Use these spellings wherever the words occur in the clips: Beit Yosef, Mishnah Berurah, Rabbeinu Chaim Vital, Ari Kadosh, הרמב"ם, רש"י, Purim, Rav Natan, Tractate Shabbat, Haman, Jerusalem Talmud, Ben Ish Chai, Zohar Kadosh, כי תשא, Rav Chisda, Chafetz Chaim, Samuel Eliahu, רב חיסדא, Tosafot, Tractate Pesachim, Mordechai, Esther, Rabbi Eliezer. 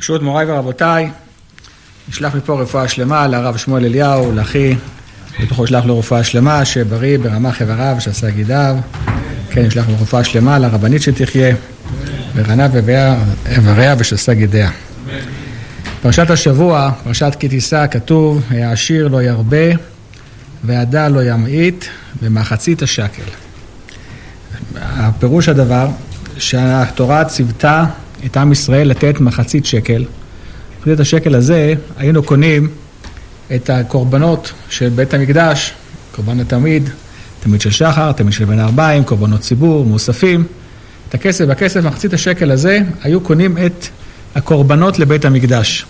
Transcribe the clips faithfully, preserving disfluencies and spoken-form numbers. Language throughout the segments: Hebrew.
פשוט מוריי ורבותיי, נשלח מפה רפואה שלמה לרב שמואל אליהו, לאחי, בתוכו נשלח לו רפואה שלמה, שבריא ברמ"ח איבריו, שעשה גידיו, כן, נשלח לו רפואה שלמה לרבנית שתחיה, ברנה ואיבריה ושעשה גידיה. פרשת השבוע, פרשת כי תישא, כתוב, העשיר לא ירבה, והדל לא ימעיט, במחצית השקל. הפירוש הדבר, שהתורה ציוותה את עם ישראל לתת מחצית שקל. מחצית השקל הזה היינו קונים את הקורבנות של בית המקדש, קורבן התמיד, תמיד של שחר, תמיד של בן ארבעים, קורבנות ציבור, מוספים. את הכסף, בכסף, מחצית השקל הזה, היו קונים את הקורבנות לבית המקדש.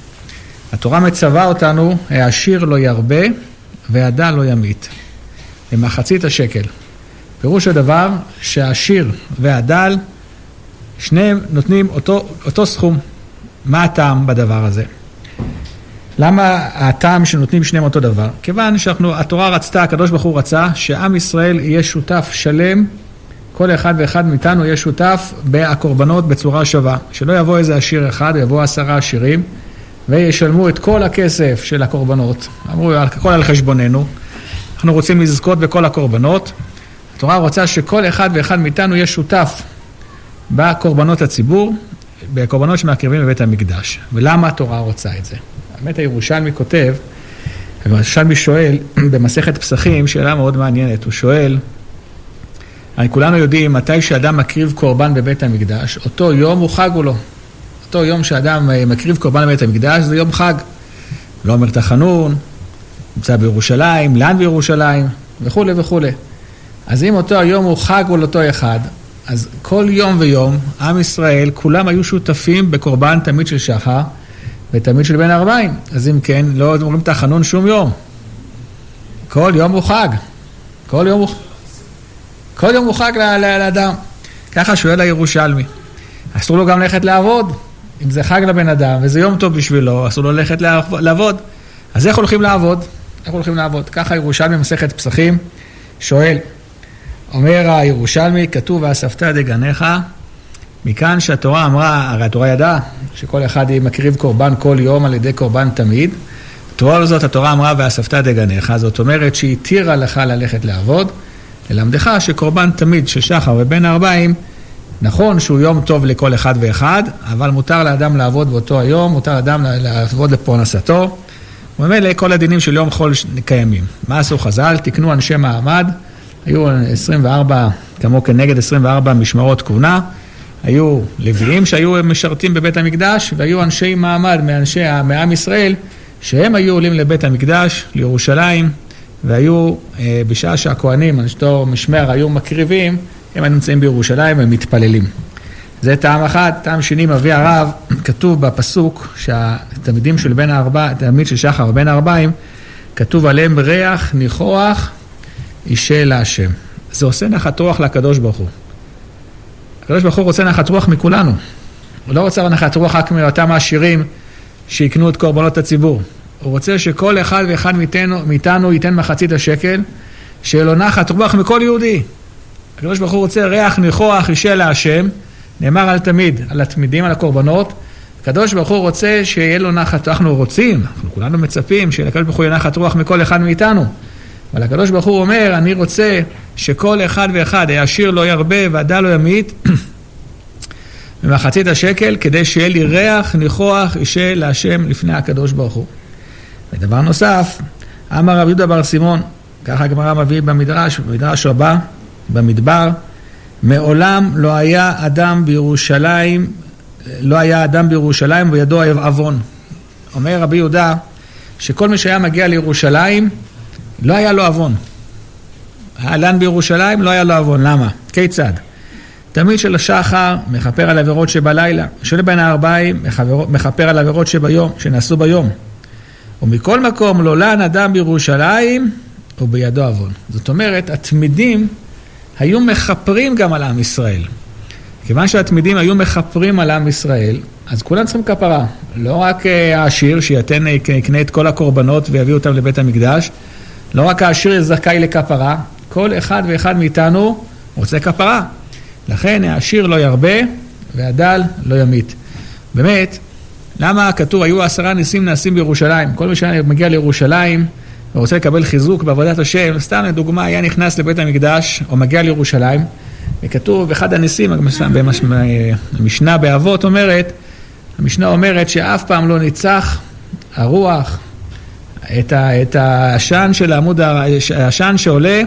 התורה מצווה אותנו, העשיר לא ירבה והדל לא ימעיט. למחצית השקל. פירוש הדבר שהעשיר והדל שניהם נותנים אותו, אותו סכום. מה הטעם בדבר הזה? למה הטעם שנותנים שניהם אותו דבר? כיוון שאנחנו, התורה רצתה, הקדוש ברוך הוא רצה, שעם ישראל יהיה שותף שלם, כל אחד ואחד מאיתנו יהיה שותף בהקורבנות בצורה שווה. שלא יבוא איזה עשיר אחד, יבוא עשרה עשירים, וישלמו את כל הכסף של הקורבנות. אמרו, הכל על חשבוננו. אנחנו רוצים לזכות בכל הקורבנות. התורה רוצה שכל אחד ואחד מאיתנו יהיה שותף בקורבנות הציבור, בקורבנות שמקריבים בבית המקדש. ולמה התורה רוצה את זה? האמת הירושלמי כותב, הירושלמי שואל במסכת פסחים, שאלה מאוד מעניינת, הוא שואל, כולנו יודעים מתי שאדם מקריב קורבן בבית המקדש, אותו יום הוא חג או לא? אותו יום שאדם מקריב קורבן בבית המקדש זה יום חג. לא אומר תחנון, נמצא בירושלים, לאן בירושלים, וכו' וכו'. אז אם אותו היום הוא חג או לאותו אחד, אז כל יום ויום, עם ישראל, כולם היו שותפים בקורבן תמיד של שחר, ותמיד של בן ארבעים. אז אם כן, לא אומרים תחנון שום יום. כל יום הוא חג. כל יום הוא, כל יום הוא חג לאדם. ככה שואל הירושלמי. אסור לו גם ללכת לעבוד. אם זה חג לבן אדם, וזה יום טוב בשבילו, אסור לו ללכת לעבוד. אז איך הולכים לעבוד? איך הולכים לעבוד? ככה הירושלמי מסכת פסחים, שואל, אומר הירושלמי, כתוב, ואספת דגניך, מכאן שהתורה אמרה, הרי התורה ידעה, שכל אחד מקריב קורבן כל יום על ידי קורבן תמיד, תורה לזאת התורה אמרה, ואספת דגניך, זאת אומרת שהיא תירה לך ללכת לעבוד, ללמדך שקורבן תמיד של שחר ובן ארבעים, נכון שהוא יום טוב לכל אחד ואחד, אבל מותר לאדם לעבוד באותו היום, מותר לאדם לעבוד לפרנסתו, וממילא כל הדינים של יום חול קיימים. מה עשו חז"ל? תקנו אנשי מעמד, היו עשרים וארבע, כמו כנגד עשרים וארבע משמרות כהונה, היו לוויים שהיו משרתים בבית המקדש, והיו אנשי מעמד מאנשי מעם ישראל, שהם היו עולים לבית המקדש, לירושלים, והיו בשעה שהכוהנים, אנשתו משמר, היו מקריבים, הם נמצאים בירושלים, הם מתפללים. זה טעם אחד, טעם שני מביא הרב, כתוב בפסוק, שהתלמידים של בן הארבע, תלמיד של שחר בן הארבעים, כתוב עליהם ריח, ניחוח, אישה להשם. זה עושה נחת רוח לקדוש ברוך הוא. הקדוש ברוך הוא רוצה נחת רוח מכולנו. הוא לא רוצה נחת רוח רק מאותם העשירים שיקנו את קורבנות הציבור. הוא רוצה שכל אחד ואחד מאיתנו, מאיתנו ייתן מחצית השקל, שלא נחת רוח מכל יהודי. הקדוש ברוך הוא רוצה ריח ניחוח אישה להשם, נאמר על תמיד, על התמידים, על הקורבנות. הקדוש ברוך הוא רוצה שיהיה לו נחת, אנחנו רוצים, אנחנו כולנו מצפים, שלקדוש ברוך הוא יהיה נחת רוח מכל אחד מאיתנו. אבל הקדוש ברוך הוא אומר, אני רוצה שכל אחד ואחד, העשיר לא ירבה והדל לא ימעיט, במחצית השקל, כדי שיהיה לי ריח, ניחוח, אישה להשם לפני הקדוש ברוך הוא. ודבר נוסף, אמר רב יהודה בר סימון, ככה הגמרא מביא במדרש, במדרש רבה, במדבר, מעולם לא היה אדם בירושלים, לא היה אדם בירושלים וידו עוון. אומר רבי יהודה, שכל מי שהיה מגיע לירושלים, לא היה לו עוון. העלן בירושלים לא היה לו עוון. למה? כיצד? תמיד של השחר מחפר על עבירות שבלילה. של בן הארבעים מחפר על עבירות שביום, שנעשו ביום. ומכל מקום לא לן אדם בירושלים ובידו עוון. זאת אומרת, התמידים היו מחפרים גם על עם ישראל. כיוון שהתמידים היו מחפרים על עם ישראל, אז כולם צריכים כפרה. לא רק העשיר שיתן, יקנה את כל הקורבנות ויביא אותם לבית המקדש, לא רק העשיר זכאי לכפרה, כל אחד ואחד מאיתנו רוצה כפרה. לכן העשיר לא ירבה והדל לא ימעיט. באמת, למה כתוב, היו עשרה ניסים נעשים בירושלים? כל מי שמגיע לירושלים ורוצה לקבל חיזוק בעבודת השם, סתם לדוגמה, היה נכנס לבית המקדש, או מגיע לירושלים, וכתוב, אחד הניסים, המשנה באבות אומרת, המשנה אומרת שאף פעם לא ניצח הרוח, את, ה, את השן של העמוד, השן שעולה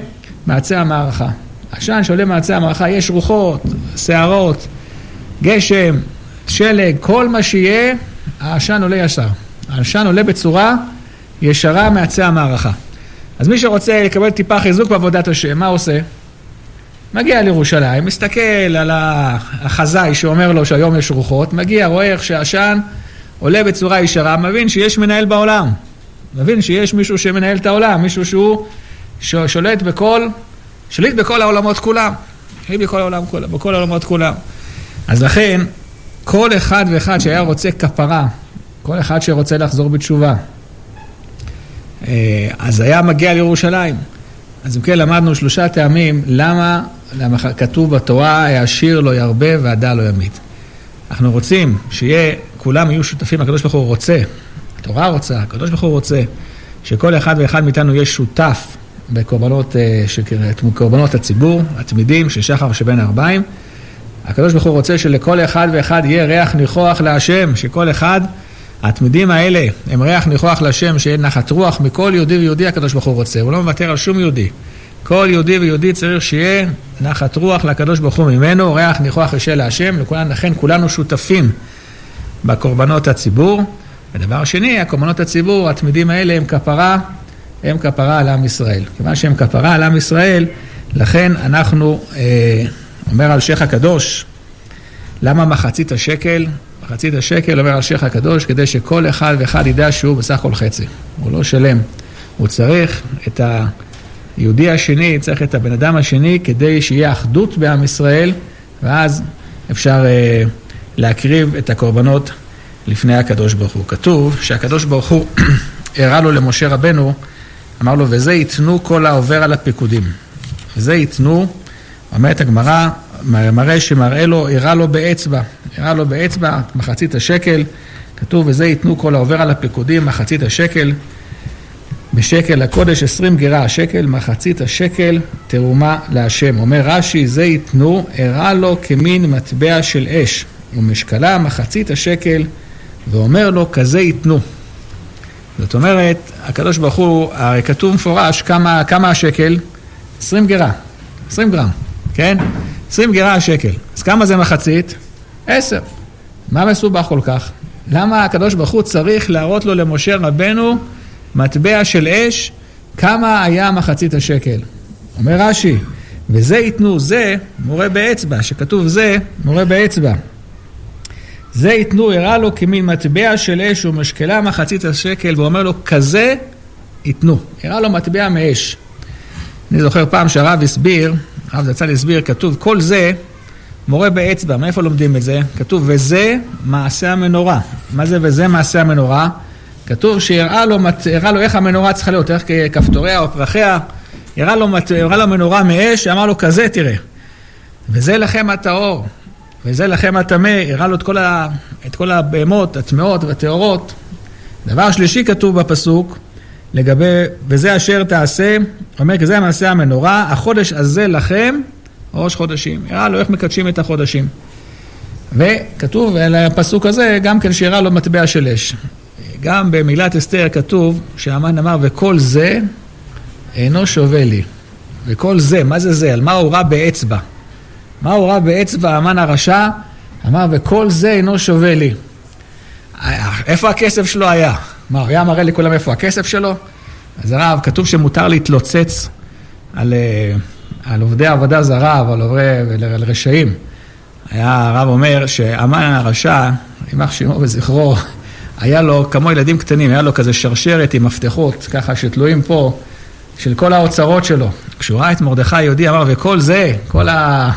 מעצי המערכה. השן שעולה מעצי המערכה, יש רוחות, שערות, גשם, שלג, כל מה שיהיה, השן עולה ישר. השן עולה בצורה ישרה מעצי המערכה. אז מי שרוצה לקבל טיפה חיזוק בעבודת השם, מה עושה? מגיע לירושלים, מסתכל על החזאי שאומר לו שהיום יש רוחות, מגיע, רואה איך שהשן עולה בצורה ישרה, מבין שיש מנהל בעולם. מבין שיש מישהו שמנהל את העולם, מישהו שהוא שולט בכל, שליט בכל העולמות כולם. שליט בכל העולם, בכל העולמות כולם. אז לכן, כל אחד ואחד שהיה רוצה כפרה, כל אחד שרוצה לחזור בתשובה, אז היה מגיע לירושלים. אז אם כן, למדנו שלושה טעמים, למה, למה כתוב בתורה, העשיר לא ירבה והדל לא ימעיט. אנחנו רוצים שיהיה, כולם יהיו שותפים, הקדוש ברוך הוא רוצה, התורה רוצה, הקדוש ברוך הוא רוצה, שכל אחד ואחד מאיתנו יהיה שותף בקורבנות, בקורבנות הציבור, התמידים, של שחר שבין הארבעים. הקדוש ברוך הוא רוצה שלכל אחד ואחד יהיה ריח ניחוח להשם, שכל אחד, התמידים האלה, הם ריח ניחוח להשם, שיהיה נחת רוח מכל יהודי ויהודי הקדוש ברוך הוא רוצה. הוא לא מוותר על שום יהודי. כל יהודי ויהודי צריך שיהיה נחת רוח לקדוש ברוך הוא ממנו, ריח ניחוח ישל להשם, לכן כולנו שותפים בקורבנות הציבור. ודבר שני, הקורבנות הציבור, התמידים האלה הם כפרה, הם כפרה על עם ישראל. כיוון שהם כפרה על עם ישראל, לכן אנחנו, אה, אומר על שך הקדוש, למה מחצית השקל? מחצית השקל אומר על שך הקדוש, כדי שכל אחד ואחד ידע שהוא בסך כל חצי. הוא לא שלם. הוא צריך את היהודי השני, צריך את הבן אדם השני, כדי שיהיה אחדות בעם ישראל, ואז אפשר אה, להקריב את הקורבנות לפני הקדוש ברוך הוא. כתוב שהקדוש ברוך הוא הראה לו למשה רבנו, אמר לו, וזה ייתנו כל העובר על הפיקודים. וזה ייתנו, אומרת הגמרא, מראה שמראה לו, הראה לו באצבע, הראה לו באצבע, מחצית השקל, כתוב, וזה ייתנו כל העובר על הפיקודים, מחצית השקל, בשקל הקודש, עשרים גירה השקל, מחצית השקל, תרומה להשם. אומר רש"י, זה ייתנו, הראה לו כמין מטבע של אש, ומשקלה מחצית השקל, ואומר לו, כזה ייתנו. זאת אומרת, הקדוש ברוך הוא, הרי כתוב מפורש, כמה, כמה השקל? עשרים גרם, עשרים גרם, כן? עשרים גרם השקל. אז כמה זה מחצית? עשר. מה מסובך כל כך? למה הקדוש ברוך הוא צריך להראות לו למשה רבנו, מטבע של אש, כמה היה מחצית השקל? אומר רש"י, וזה ייתנו, זה מורה באצבע, שכתוב זה מורה באצבע. זה ייתנו, הראה לו כמין מטבע של אש, הוא משקלה מחצית השקל, ואומר לו, כזה ייתנו. הראה לו מטבע מאש. אני זוכר פעם שהרב הסביר, הרב יצא להסביר, כתוב, כל זה מורה באצבע. מאיפה לומדים את זה? כתוב, וזה מעשה המנורה. מה זה וזה מעשה המנורה? כתוב שהראה לו, הראה לו איך המנורה צריכה להיות, איך כפתוריה או פרחיה, הראה לו, הראה לו מנורה מאש, אמר לו, כזה תראה. וזה לכם התאור. וזה לכם התמה, הראה לו את כל, ה, את כל הבהמות, התמאות והתאורות. דבר שלישי כתוב בפסוק, לגבי, וזה אשר תעשה, אומר, כזה המעשה המנורה, החודש הזה לכם, ראש חודשים. הראה לו איך מקדשים את החודשים. וכתוב, על הפסוק הזה, גם כן שהראה לו מטבע של אש. גם במגילת אסתר כתוב, שהמן אמר, וכל זה אינו שווה לי. וכל זה, מה זה זה? על מה הוא ראה באצבע? מה הוא ראה באצבע, המן הרשע? אמר, וכל זה אינו שווה לי. איפה הכסף שלו היה? מה, היה מראה לכולם איפה הכסף שלו? אז הרב, כתוב שמותר להתלוצץ על, על עובדי עבודה זרה, ועל על רשעים. היה, הרב אומר שהמן הרשע, יימח שמו וזכרו, היה לו, כמו ילדים קטנים, היה לו כזה שרשרת עם מפתחות, ככה שתלויים פה, של כל האוצרות שלו. כשהוא ראה את מרדכי יהודי, אמר, וכל זה, כל ה...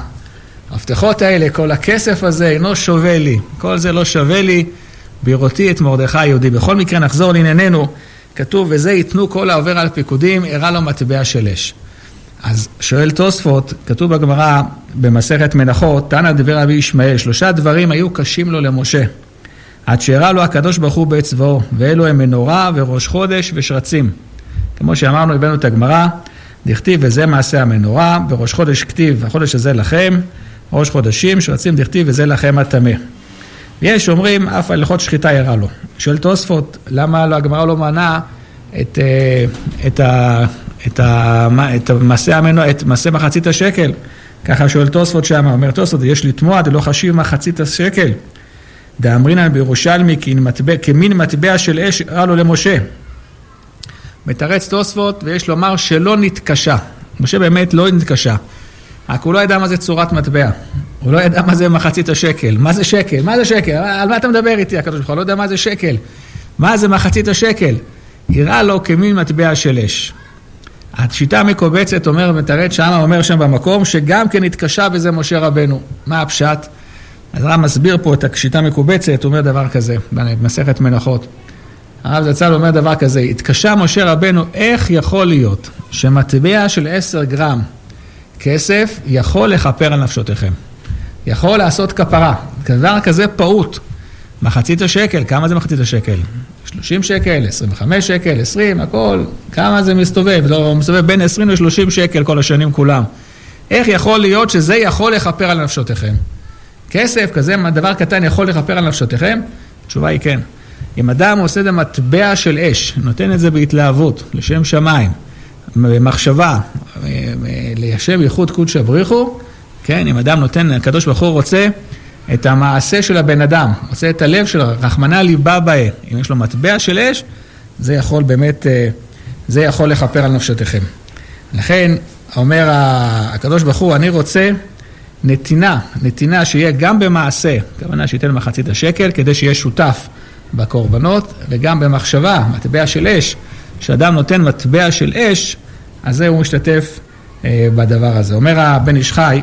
ההבטחות האלה, כל הכסף הזה אינו שווה לי, כל זה לא שווה לי, בראותי את מרדכי היהודי. בכל מקרה נחזור לענייננו, כתוב, וזה ייתנו כל העובר על פיקודים, הראה לו מטבע של אש. אז שואל תוספות, כתוב בגמרא, במסכת מנחות, תנא דבר רבי ישמעאל, שלושה דברים היו קשים לו למשה. עד שהראה לו הקדוש ברוך הוא בעת צבאו, ואלו הם מנורה וראש חודש ושרצים. כמו שאמרנו, הבאנו את הגמרא, דכתיב וזה מעשה המנורה, וראש חודש כתיב, החודש הזה לכם, ראש חודשים, שרצים דכתיב וזה לכם התמה. ויש אומרים, אף הלכות שחיטה הראה לו. שואל תוספות, למה הגמרא לא מנה את, את, ה, את, ה, את, המעשה המנוע, את מעשה מחצית השקל? ככה שואל תוספות שם, אומר תוספות, יש לתמוע, זה לא חשיב מחצית השקל. דאמרינן בירושלמי כמין מטבע של אש הראה לו למשה. מתרץ תוספות ויש לומר שלא נתקשה. משה באמת לא נתקשה. רק הוא לא ידע מה זה צורת מטבע. הוא לא ידע מה זה מחצית השקל. מה זה שקל? מה זה שקל? על מה אתה מדבר איתי? הקדוש ברוך הוא לא יודע מה זה שקל. מה זה מחצית השקל? הראה לו כמין מטבע של אש. השיטה המקובצת אומר, מתרץ שם, אומר שם במקום, שגם כן נתקשה וזה משה רבנו. מה הפשט? אז הרב מסביר פה את השיטה המקובצת, הוא אומר דבר כזה, במסכת מנחות. הרב זצ"ל אומר דבר כזה, התקשה משה רבנו, איך יכול להיות שמטבע של עשר גרם כסף יכול לכפר על נפשותיכם? יכול לעשות כפרה. דבר כזה פעוט. מחצית השקל, כמה זה מחצית השקל? שלושים שקל, עשרים וחמש שקל, עשרים, הכל. כמה זה מסתובב? לא, מסתובב בין עשרים ל-שלושים שקל כל השנים כולם. איך יכול להיות שזה יכול לכפר על נפשותיכם? כסף כזה, דבר קטן יכול לכפר על נפשותיכם? התשובה היא כן. אם אדם עושה את המטבע של אש, נותן את זה בהתלהבות, לשם שמיים, במחשבה, ליישב ייחוד קודש הבריחו, כן, אם אדם נותן, הקדוש ברוך הוא רוצה את המעשה של הבן אדם, רוצה את הלב של רחמנא ליבא באי, אם יש לו מטבע של אש, זה יכול באמת, זה יכול לכפר על נפשותיכם. לכן, אומר הקדוש ברוך הוא, אני רוצה, נתינה, נתינה שיהיה גם במעשה, כוונה שייתן מחצית השקל, כדי שיהיה שותף בקורבנות, וגם במחשבה, מטבע של אש, שאדם נותן מטבע של אש, אז זה הוא משתתף אה, בדבר הזה. אומר בן איש חי,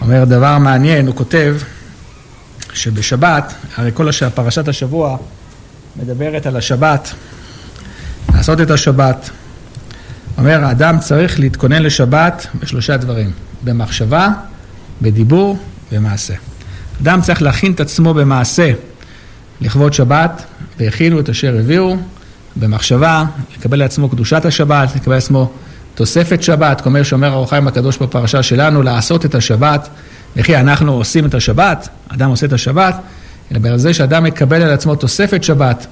אומר דבר מעניין, הוא כותב שבשבת, הרי כל הש... פרשת השבוע מדברת על השבת, לעשות את השבת, אומר האדם צריך להתכונן לשבת בשלושה דברים. במחשבה, בדיבור, במעשה. אדם צריך להכין את עצמו במעשה לכבוד שבת, והכינו את אשר הביאו, במחשבה, לקבל לעצמו קדושת השבת, לקבל לעצמו תוספת שבת, כלומר שאומר אור החיים הקדוש בפרשה שלנו, לעשות את השבת, וכי אנחנו עושים את השבת, אדם עושה את השבת, אלא בגלל זה שאדם מקבל על עצמו תוספת שבת,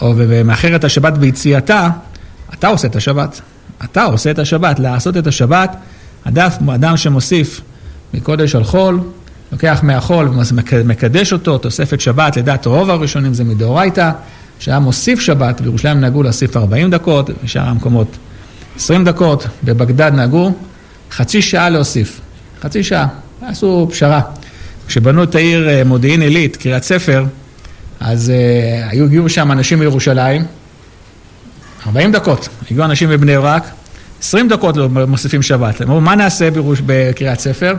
או ומאחר את השבת ביציאתה, אתה עושה את השבת, אתה עושה את השבת, לעשות את השבת, אדם שמוסיף מקודש על חול, לוקח מהחול ומקדש אותו, תוספת שבת, לדעת רוב הראשונים זה מדאורייתא, שהיה מוסיף שבת, בירושלים נהגו להוסיף ארבעים דקות, בשאר המקומות עשרים דקות, בבגדד נהגו חצי שעה להוסיף, חצי שעה, עשו פשרה. כשבנו את העיר מודיעין עילית, קריית ספר, אז uh, היו הגיעו שם אנשים מירושלים, ארבעים דקות, הגיעו אנשים מבני ברק, עשרים דקות לא מוסיפים שבת. אמרו, מה נעשה בירוש בקריאת ספר?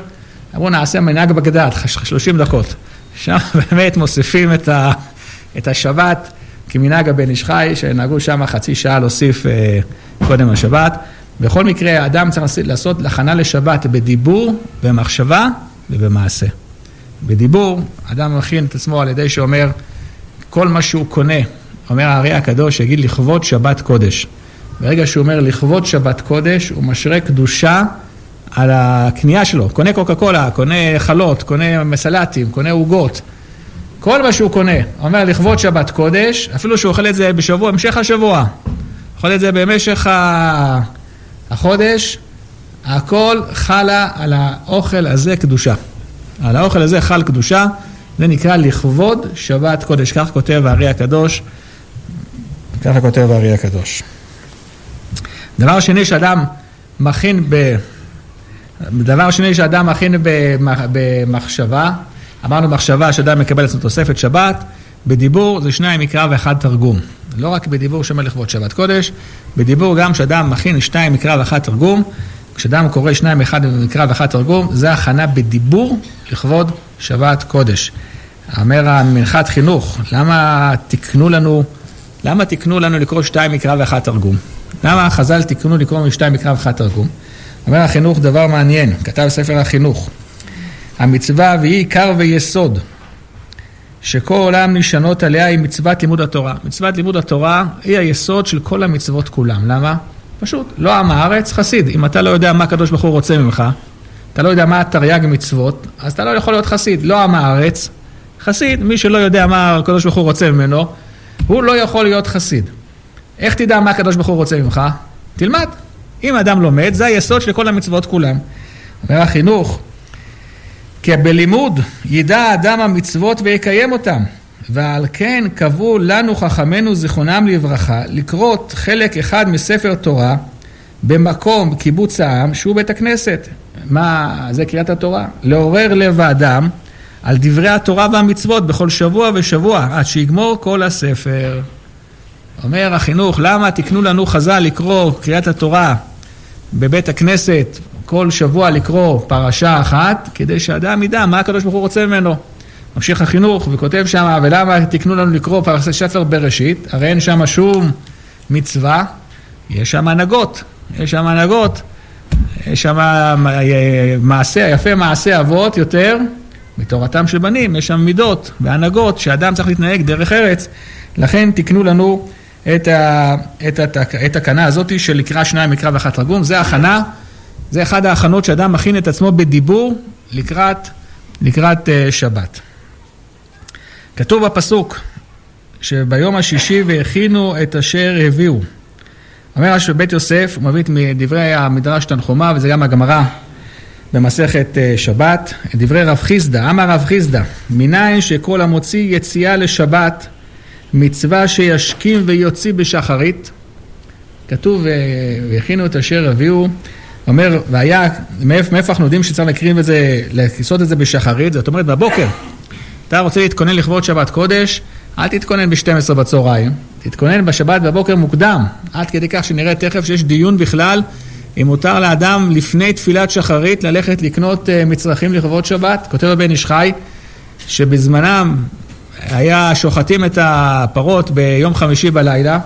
אמרו, נעשה מנהג בגדד, שלושים דקות. שם באמת מוסיפים את, ה, את השבת, כמנהג הבן איש חי, שנהגו שם חצי שעה להוסיף אה, קודם השבת. בכל מקרה, האדם צריך לעשות הכנה לשבת בדיבור, במחשבה ובמעשה. בדיבור, אדם מכין את עצמו על ידי שאומר, כל מה שהוא קונה, אומר הארי הקדוש, יגיד לכבוד שבת קודש. ברגע שהוא אומר לכבוד שבת קודש, הוא משרה קדושה על הקנייה שלו. קונה קוקה קולה, קונה חלות, קונה מסלטים, קונה עוגות. כל מה שהוא קונה, הוא אומר לכבוד שבת קודש, אפילו שהוא אוכל את זה בשבוע, המשך השבוע. אוכל את זה במשך החודש. הכל חלה על האוכל הזה קדושה. על האוכל הזה חל קדושה, זה נקרא לכבוד שבת קודש. כך כותב הארי הקדוש. ככה כותב הארי הקדוש. דבר שני שאדם מכין ב... דבר שני שאדם מכין במח... במחשבה, אמרנו מחשבה שאדם מקבל עצמו תוספת שבת, בדיבור זה שניים מקרא ואחד תרגום. לא רק בדיבור שאומר לכבוד שבת קודש, בדיבור גם שאדם מכין שניים מקרא ואחד תרגום, כשאדם קורא שניים אחד מקרא ואחד תרגום, זה הכנה בדיבור לכבוד שבת קודש. אומר המנחת חינוך, למה תקנו לנו, למה תקנו לנו לקרוא שניים מקרא ואחד תרגום? למה חז"ל תיקנו לקרוא משתיים מקרא ואחד תרגום? אומר החינוך דבר מעניין, כתב ספר החינוך. המצווה והיא עיקר ויסוד, שכל עולם נשענות עליה היא מצוות לימוד התורה. מצוות לימוד התורה היא היסוד של כל המצוות כולם. למה? פשוט, לא עם הארץ, חסיד. אם אתה לא יודע מה הקדוש ברוך הוא רוצה ממך, אתה לא יודע מה תרי"ג מצוות, אז אתה לא יכול להיות חסיד. לא עם הארץ, חסיד. מי שלא יודע מה הקדוש ברוך הוא רוצה ממנו, הוא לא יכול להיות חסיד. איך תדע מה הקדוש ברוך הוא רוצה ממך? תלמד. אם האדם לומד, זה היסוד של כל המצוות כולם. אומר החינוך, כי בלימוד ידע האדם המצוות ויקיים אותם, ועל כן קבעו לנו חכמנו זיכרונם לברכה, לקרות חלק אחד מספר תורה, במקום קיבוץ העם, שהוא בית הכנסת. מה זה קריאת התורה? לעורר לב האדם על דברי התורה והמצוות בכל שבוע ושבוע, עד שיגמור כל הספר. אומר החינוך, למה תקנו לנו חז"ל לקרוא קריאת התורה בבית הכנסת, כל שבוע לקרוא פרשה אחת, כדי שאדם ידע מה הקדוש ברוך הוא רוצה ממנו. ממשיך החינוך וכותב שם, ולמה תקנו לנו לקרוא פרשת ספר בראשית, הרי אין שם שום מצווה, יש שם הנהגות, יש שם הנהגות, יש שם מעשה, יפה מעשה אבות יותר, בתורתם של בנים, יש שם מידות והנהגות, שאדם צריך להתנהג דרך ארץ, לכן תקנו לנו את, ה, את, את, את הכנה הזאת של לקרא שניים מקרא ואחת תרגום, זה הכנה, זה אחד ההכנות שאדם מכין את עצמו בדיבור לקראת, לקראת שבת. כתוב בפסוק שביום השישי והכינו את אשר הביאו. אומר רש"י בית יוסף, הוא מביא מדברי המדרש תנחומה, וזה גם הגמרא במסכת שבת, דברי רב חיסדא, אמר רב חיסדא, מניין שכל המוציא יציאה לשבת מצווה שישכים ויוציא בשחרית. כתוב והכינו את אשר הביאו. אומר, והיה, מאיפה אנחנו יודעים שצריך להקריב את זה, לעשות את זה בשחרית? זאת אומרת, בבוקר, אתה רוצה להתכונן לכבוד שבת קודש, אל תתכונן ב-שתים עשרה בצהריים, תתכונן בשבת בבוקר מוקדם, עד כדי כך שנראה תכף שיש דיון בכלל, אם מותר לאדם לפני תפילת שחרית, ללכת לקנות מצרכים לכבוד שבת. כותב בן איש חי, שבזמנם היה שוחטים את הפרות ביום חמישי בלילה,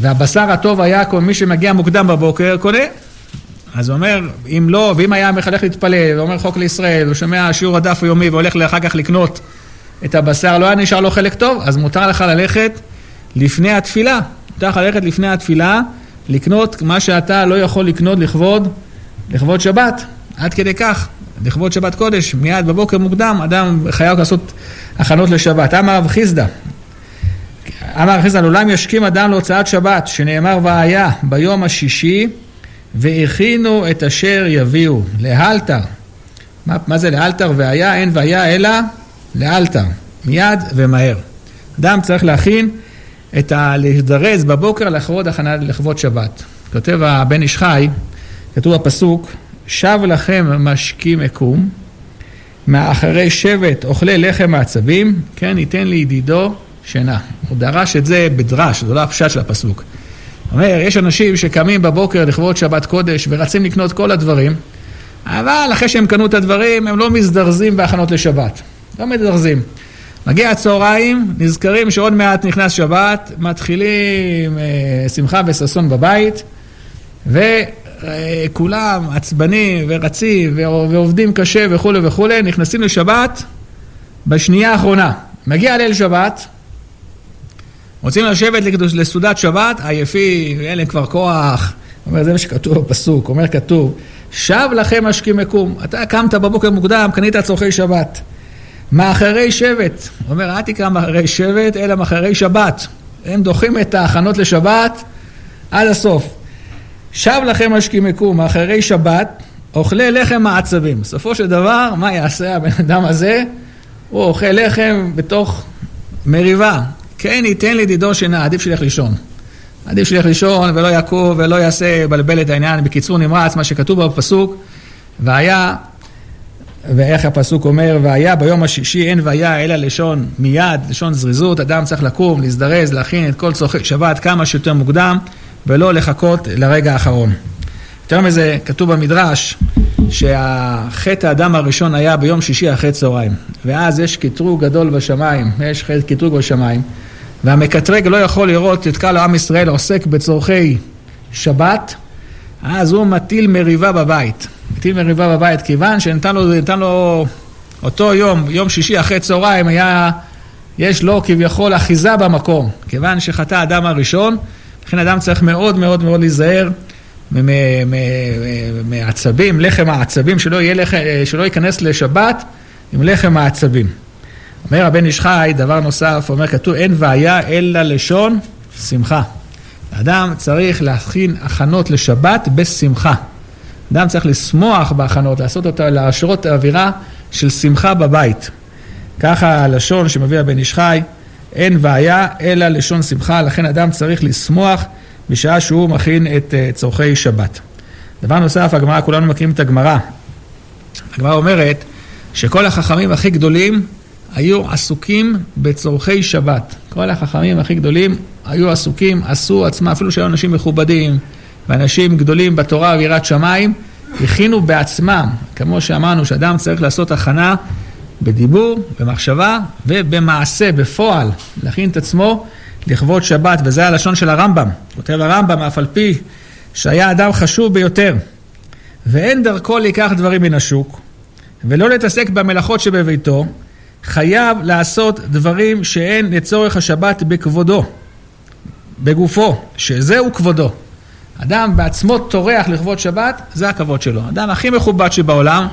והבשר הטוב היה, כל מי שמגיע מוקדם בבוקר, קונה. אז הוא אומר, אם לא, ואם היה מחלך להתפלל, ואומר חוק לישראל, ושומע שיעור הדף היומי, והולך לאחר כך לקנות את הבשר, לא היה נשאר לו חלק טוב, אז מותר לך ללכת לפני התפילה. מותר לך ללכת לפני התפילה, לקנות מה שאתה לא יכול לקנות לכבוד, לכבוד שבת. עד כדי כך, לכבוד שבת קודש, מיד בבוקר מוקדם, אדם חייב לעשות הכנות לשבת. אמר רב חיסדא, אמר רב חיסדא, לעולם ישכים אדם להוצאת שבת, שנאמר והיה ביום השישי, והכינו את אשר יביאו, לאלתר. מה, מה זה לאלתר והיה? אין והיה אלא לאלתר. מיד ומהר. אדם צריך להכין את ה... להזדרז בבוקר לכבוד הכנה לכבוד שבת. כותב הבן איש חי, כתוב הפסוק, שב לכם משקים מקום, מאחרי שבט אוכלי לחם מעצבים, כן, ייתן לי ידידו שינה. הוא דרש את זה בדרש, זה לא הפשט של הפסוק. אומר, יש אנשים שקמים בבוקר לכבוד שבת קודש ורצים לקנות כל הדברים, אבל אחרי שהם קנו את הדברים, הם לא מזדרזים בהכנות לשבת. לא מזדרזים. מגיע הצהריים, נזכרים שעוד מעט נכנס שבת, מתחילים אה, שמחה וססון בבית, וכולם עצבנים ורצים ועובדים קשה וכו' וכו', נכנסים לשבת בשנייה האחרונה. מגיע ליל שבת, רוצים לשבת לסעודת שבת, עייפים, אין להם כבר כוח. אומר, זה מה שכתוב בפסוק, אומר כתוב, שב לכם משקים מקום, אתה קמת בבוקר מוקדם, קנית צורכי שבת. מאחרי שבט, אומר, אל תקרא מאחרי שבט, אלא מאחרי שבת. הם דוחים את ההכנות לשבת עד הסוף. שב לכם משקים מקום, מאחרי שבת, אוכלי לחם מעצבים. בסופו של דבר, מה יעשה הבן אדם הזה? הוא אוכל לחם בתוך מריבה. כן, ייתן לי דידו שינה, עדיף שילך לישון. עדיף שילך לישון ולא יקום ולא יעשה בלבל את העניין. בקיצור נמרץ, מה שכתוב בפסוק, והיה, ואיך הפסוק אומר, והיה ביום השישי, אין והיה אלא לשון מיד, לשון זריזות, אדם צריך לקום, להזדרז, להכין את כל צורכי שבת כמה שיותר מוקדם, ולא לחכות לרגע האחרון. יותר מזה, כתוב במדרש, שהחטא האדם הראשון היה ביום שישי אחרי צהריים, ואז יש קטרוג גדול בשמיים, יש קטרוג בשמיים, והמקטרג לא יכול לראות את כל עם ישראל עוסק בצורכי שבת, אז הוא מטיל מריבה בבית, מטיל מריבה בבית, כיוון שנתן לו, נתן לו אותו יום, יום שישי אחרי צהריים, היה יש לו כביכול אחיזה במקום, כיוון שחטא אדם הראשון, לכן אדם צריך מאוד מאוד מאוד להיזהר מעצבים, לחם העצבים, שלא ייכנס לשבת עם לחם העצבים. אומר הבן איש חי, דבר נוסף, אומר כתוב, אין בעיה אלא לשון שמחה. אדם צריך להכין הכנות לשבת בשמחה. אדם צריך לשמוח בהכנות, לעשות אותה, להשרות אווירה של שמחה בבית. ככה הלשון שמביא הבן איש חי, אין בעיה אלא לשון שמחה, לכן אדם צריך לשמוח בשעה שהוא מכין את צורכי שבת. דבר נוסף, הגמרא, כולנו מכירים את הגמרא. הגמרא אומרת שכל החכמים הכי גדולים היו עסוקים בצורכי שבת. כל החכמים הכי גדולים היו עסוקים, עשו עצמם, אפילו שהיו אנשים מכובדים, ואנשים גדולים בתורה ויראת שמיים, הכינו בעצמם, כמו שאמרנו, שאדם צריך לעשות הכנה בדיבור, במחשבה ובמעשה, בפועל, להכין את עצמו לכבוד שבת, וזה הלשון של הרמב"ם. כותב הרמב"ם, אף על פי שהיה אדם חשוב ביותר, ואין דרכו לקח דברים מן השוק, ולא להתעסק במלאכות שבביתו, חייב לעשות דברים שאין לצורך השבת בכבודו, בגופו, שזהו כבודו. אדם בעצמו תורח לכבוד שבת, זה הכבוד שלו. אדם הכי מכובד שבעולם,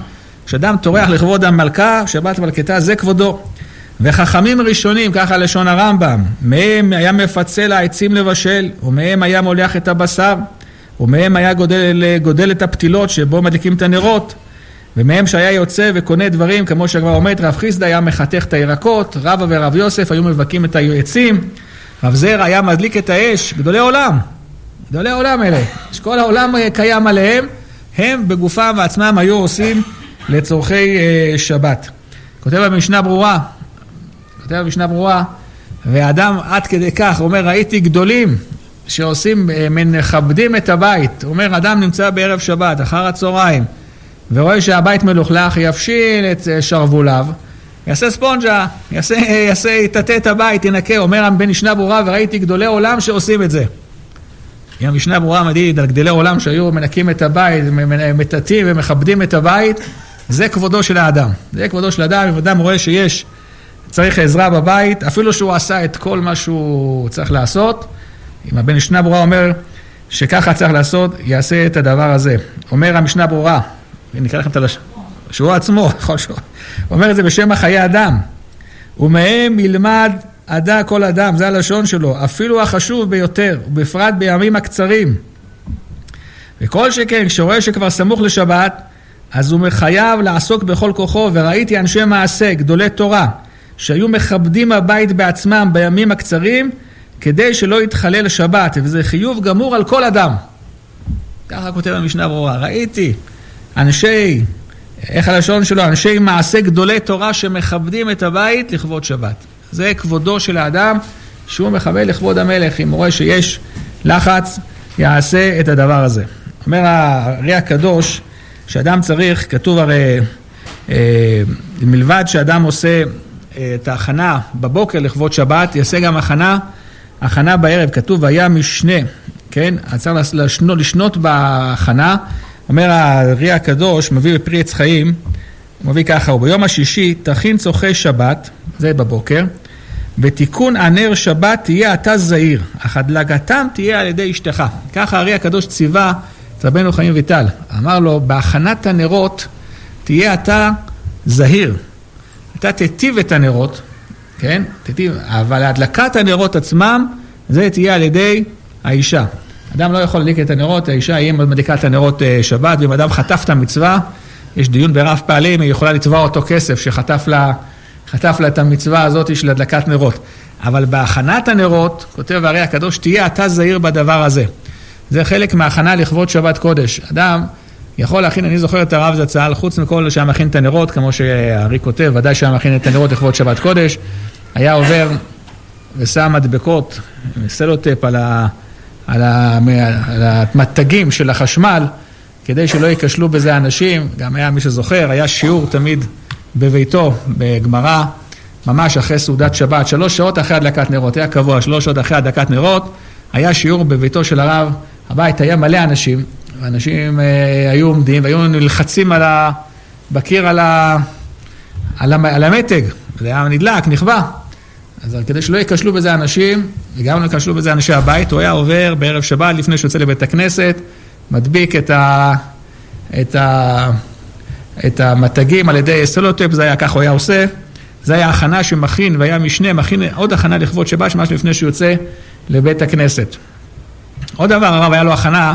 שאדם תורח לכבוד המלכה, שבת מלכתה, זה כבודו. וחכמים ראשונים, ככה לשון הרמב"ם, מהם היה מפצל העצים לבשל, ומהם היה מולח את הבשר, ומהם היה גודל, גודל את הפתילות שבו מדליקים את הנרות, ומהם שהיה יוצא וקונה דברים, כמו שכבר אומרת, רב חיסדה היה מחתך את הירקות, רבא ורב יוסף היו מבקים את העצים, רב זרה היה מדליק את האש, גדולי עולם, גדולי עולם אלה, שכל העולם קיים עליהם, הם בגופם ועצמם היו עושים לצורכי שבת. כותב במשנה ברורה, כותב במשנה ברורה, והאדם עד כדי כך, אומר, ראיתי גדולים שעושים, מכבדים את הבית, אומר, אדם נמצא בערב שבת, אחר הצהריים, ורואה שהבית מלוכלך, יפשיל את שרבוליו, יעשה ספונג'ה, יעשה, יעשה, יטטה את הבית, ינקה, אומר בן משנה ברורה, וראיתי גדולי עולם שעושים את זה. גם משנה ברורה מדיד, על גדולי עולם שהיו מנקים את הבית, מטטים ומכבדים את הבית, זה כבודו של האדם. זה כבודו של האדם, אם אדם רואה שיש, צריך עזרה בבית, אפילו שהוא עשה את כל מה שהוא צריך לעשות, אם הבן משנה ברורה אומר שככה צריך לעשות, יעשה את הדבר הזה. אומר המשנה ברורה, נקרא לכם את הלשון, שהוא עצמו, אומר את זה בשם החיי אדם, ומהם ילמד עדה כל אדם, זה הלשון שלו, אפילו החשוב ביותר, ובפרט בימים הקצרים, וכל שכן, כשרואה שכבר סמוך לשבת, אז הוא מחייב לעסוק בכל כוחו, וראיתי אנשי מעשה, גדולי תורה, שהיו מכבדים הבית בעצמם בימים הקצרים, כדי שלא יתחלל שבת, וזה חיוב גמור על כל אדם. ככה כותב המשנה ברורה, ראיתי, אנשי, איך הלשון שלו, אנשי מעשה גדולי תורה שמכבדים את הבית לכבוד שבת. זה כבודו של האדם שהוא מכבד לכבוד המלך. אם הוא רואה שיש לחץ, יעשה את הדבר הזה. אומר הארי הקדוש, שאדם צריך, כתוב הרי, אה, מלבד שאדם עושה את ההכנה בבוקר לכבוד שבת, יעשה גם הכנה, הכנה בערב, כתוב, היה משנה, כן? צריך לשנות, לשנות בהכנה, אומר הרי הקדוש, מביא בפרי עץ חיים, הוא מביא ככה, וביום השישי תכין צורכי שבת, זה בבוקר, ותיקון הנר שבת תהיה אתה זהיר, אך הדלקתם תהיה על ידי אשתך. ככה הרי הקדוש ציווה את רבנו חיים ויטל, אמר לו, בהכנת הנרות תהיה אתה זהיר, אתה תטיב את הנרות, כן? תטיב, אבל הדלקת הנרות עצמם, זה תהיה על ידי האישה. אדם לא יכול להדליק את הנרות, האישה היא מדליקה את הנרות שבת, ואם אדם חטף את המצווה, יש דיון ברב פעלים, היא יכולה לתבוע אותו כסף שחטף לה, חטף לה את המצווה הזאת של הדלקת נרות. אבל בהכנת הנרות, כותב הרי הקדוש, תהיה אתה זהיר בדבר הזה. זה חלק מההכנה לכבוד שבת קודש. אדם יכול להכין, אני זוכר את הרב זצ"ל, חוץ מכל שהיה מכין את הנרות, כמו שהרי כותב, ודאי שהיה מכין את הנרות לכבוד שבת קודש, היה עובר ושם מדבקות, סלוטייפ על ה... על המתגים של החשמל, כדי שלא יקשלו בזה אנשים. גם היה מי שזוכר, היה שיעור תמיד בביתו, בגמרא, ממש אחרי סעודת שבת, שלוש שעות אחרי הדלקת נרות, היה קבוע, שלוש שעות אחרי הדלקת נרות, היה שיעור בביתו של הרב, הבית היה מלא אנשים, ואנשים היו עומדים, והיו נלחצים על הבקיר, על המתג, זה היה נדלק, נכבה. אז כדי שלא יקשלו בזה אנשים, וגם לא יקשלו בזה אנשי הבית, הוא היה עובר בערב שבת לפני שיוצא לבית הכנסת, מדביק את ה... את ה... את המתגים על ידי סלוטייפ, זה היה, כך הוא היה עושה, זה היה הכנה שמכין, והיה משנה, מכין עוד הכנה לכבוד שבת, שמש לפני שיוצא לבית הכנסת. עוד דבר, הרב היה לו הכנה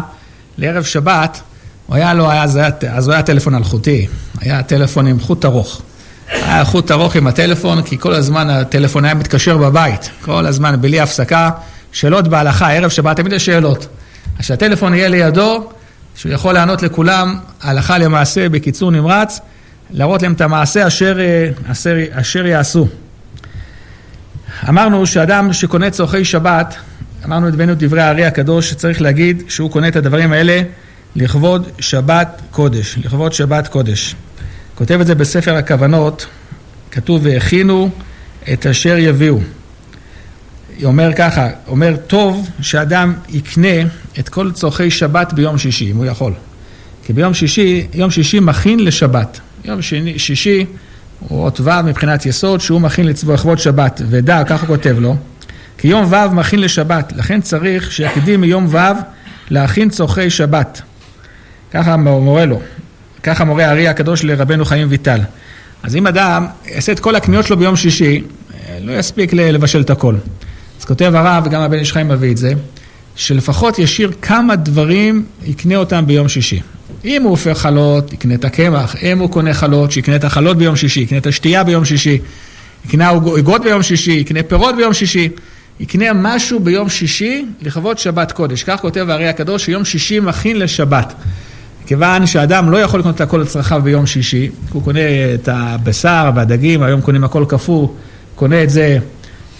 לערב שבת, הוא היה לו, היה, זה היה, אז הוא היה טלפון אלחוטי, היה טלפון עם חוט ארוך, היה חוט ארוך עם הטלפון, כי כל הזמן הטלפון היה מתקשר בבית, כל הזמן, בלי הפסקה, שאלות בהלכה, ערב שבת, תמיד יש שאלות. אז שהטלפון יהיה לידו, שהוא יכול לענות לכולם, הלכה למעשה, בקיצור נמרץ, להראות להם את המעשה אשר, אשר, אשר יעשו. אמרנו שאדם שקונה צורכי שבת, אמרנו את בנו דברי הארי הקדוש, שצריך להגיד שהוא קונה את הדברים האלה, לכבוד שבת קודש, לכבוד שבת קודש. כותב את זה בספר הכוונות, כתוב והכינו את אשר יביאו. היא אומר ככה, אומר טוב שאדם יקנה את כל צורכי שבת ביום שישי, אם הוא יכול. כי ביום שישי, יום שישי מכין לשבת. יום שני, שישי הוא עוד ו' מבחינת יסוד, שהוא מכין לכבוד שבת. ודע, כך הוא כותב לו, כי יום ו' מכין לשבת, לכן צריך שיקדים מיום ו' להכין צורכי שבת. ככה מורה לו, ככה מורה ארי הקדוש לרבנו חיים ויטל. אז אם אדם יעשה את כל הקניות שלו ביום שישי, לא יספיק לבשל את הכל. אז כותב הרב, וגם הבן איש חיים מביא את זה, שלפחות ישיר כמה דברים יקנה אותם ביום שישי. אם הוא הופך חלות, יקנה את הקמח, אם הוא קונה חלות, שיקנה את החלות ביום שישי, יקנה את השתייה ביום שישי, יקנה עוגות ביום שישי, יקנה פירות ביום שישי, יקנה משהו ביום שישי לכבוד שבת קודש. כך כותב הארי הקדוש, שיום שישי מכין לשבת. כיוון שאדם לא יכול לקנות את הכל לצרכיו ביום שישי, הוא קונה את הבשר והדגים, היום קונים הכל קפוא, קונה את זה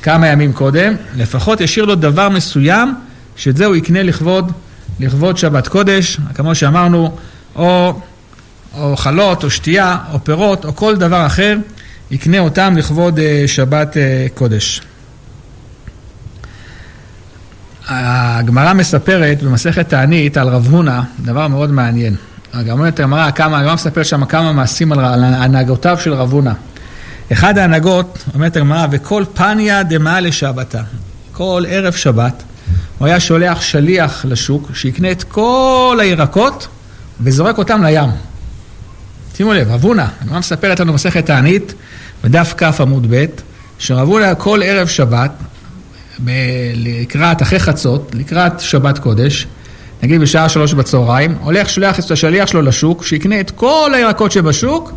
כמה ימים קודם, לפחות ישאיר לו דבר מסוים, שאת זה הוא יקנה לכבוד, לכבוד שבת קודש, כמו שאמרנו, או, או חלות, או שתייה, או פירות, או כל דבר אחר, יקנה אותם לכבוד שבת קודש. הגמרא מספרת במסכת תענית על רב הונא, דבר מאוד מעניין. הגמרא מספרת שם כמה מעשים על הנהגותיו של רב הונא. אחד ההנהגות, אומרת הגמרא, וכל פניה דמעה לשבתה. כל ערב שבת, הוא היה שולח שליח לשוק, שיקנה את כל הירקות, וזורק אותם לים. שימו לב, רב הונא, הגמרא מספרת לנו במסכת תענית, בדף כף עמוד ב', שרב הונא כל ערב שבת, לקראת אחרי חצות, לקראת שבת קודש, נגיד בשעה שלוש בצהריים, הולך שולח את השליח שלו לשוק, שיקנה את כל הירקות שבשוק,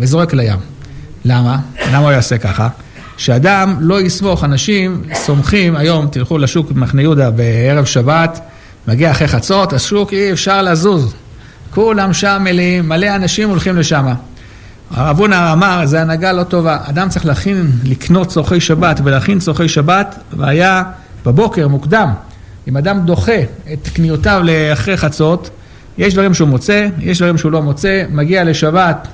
וזורק לים. למה? למה הוא יעשה ככה? שאדם לא יסמוך, אנשים סומכים, היום תלכו לשוק במחנה יהודה בערב שבת, מגיע אחרי חצות, השוק אי אפשר לזוז. כולם שם מלאים, מלא אנשים הולכים לשם. הרב הונא אמר, זה הנהגה לא טובה, אדם צריך להכין, לקנות צורכי שבת ולהכין צורכי שבת, והיה בבוקר מוקדם, אם אדם דוחה את קניותיו לאחרי חצות, יש דברים שהוא מוצא, יש דברים שהוא לא מוצא, מגיע לשבת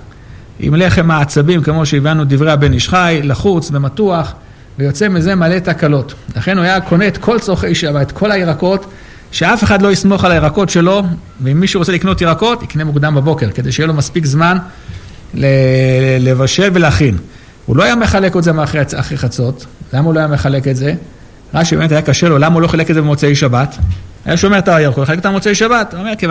עם לחם העצבים, כמו שהבאנו דברי הבן איש חי, לחוץ ומתוח, ויוצא מזה מלא תקלות. לכן הוא היה קונה את כל צורכי שבת, כל הירקות, שאף אחד לא יסמוך על הירקות שלו, ואם מישהו רוצה לקנות ירקות, יקנה מוקדם בבוקר, כדי שיהיה לו מספיק זמן לבשל ולהכין. הוא לא היה מחלק את זה מאחרי חצות. למה הוא לא היה מחלק את זה? רש"י באמת היה קשה לו, למה הוא לא חלק את זה במוצאי שבת? היה שומר את הירקות, הוא חלק את המוצאי שבת. הוא אומר, כי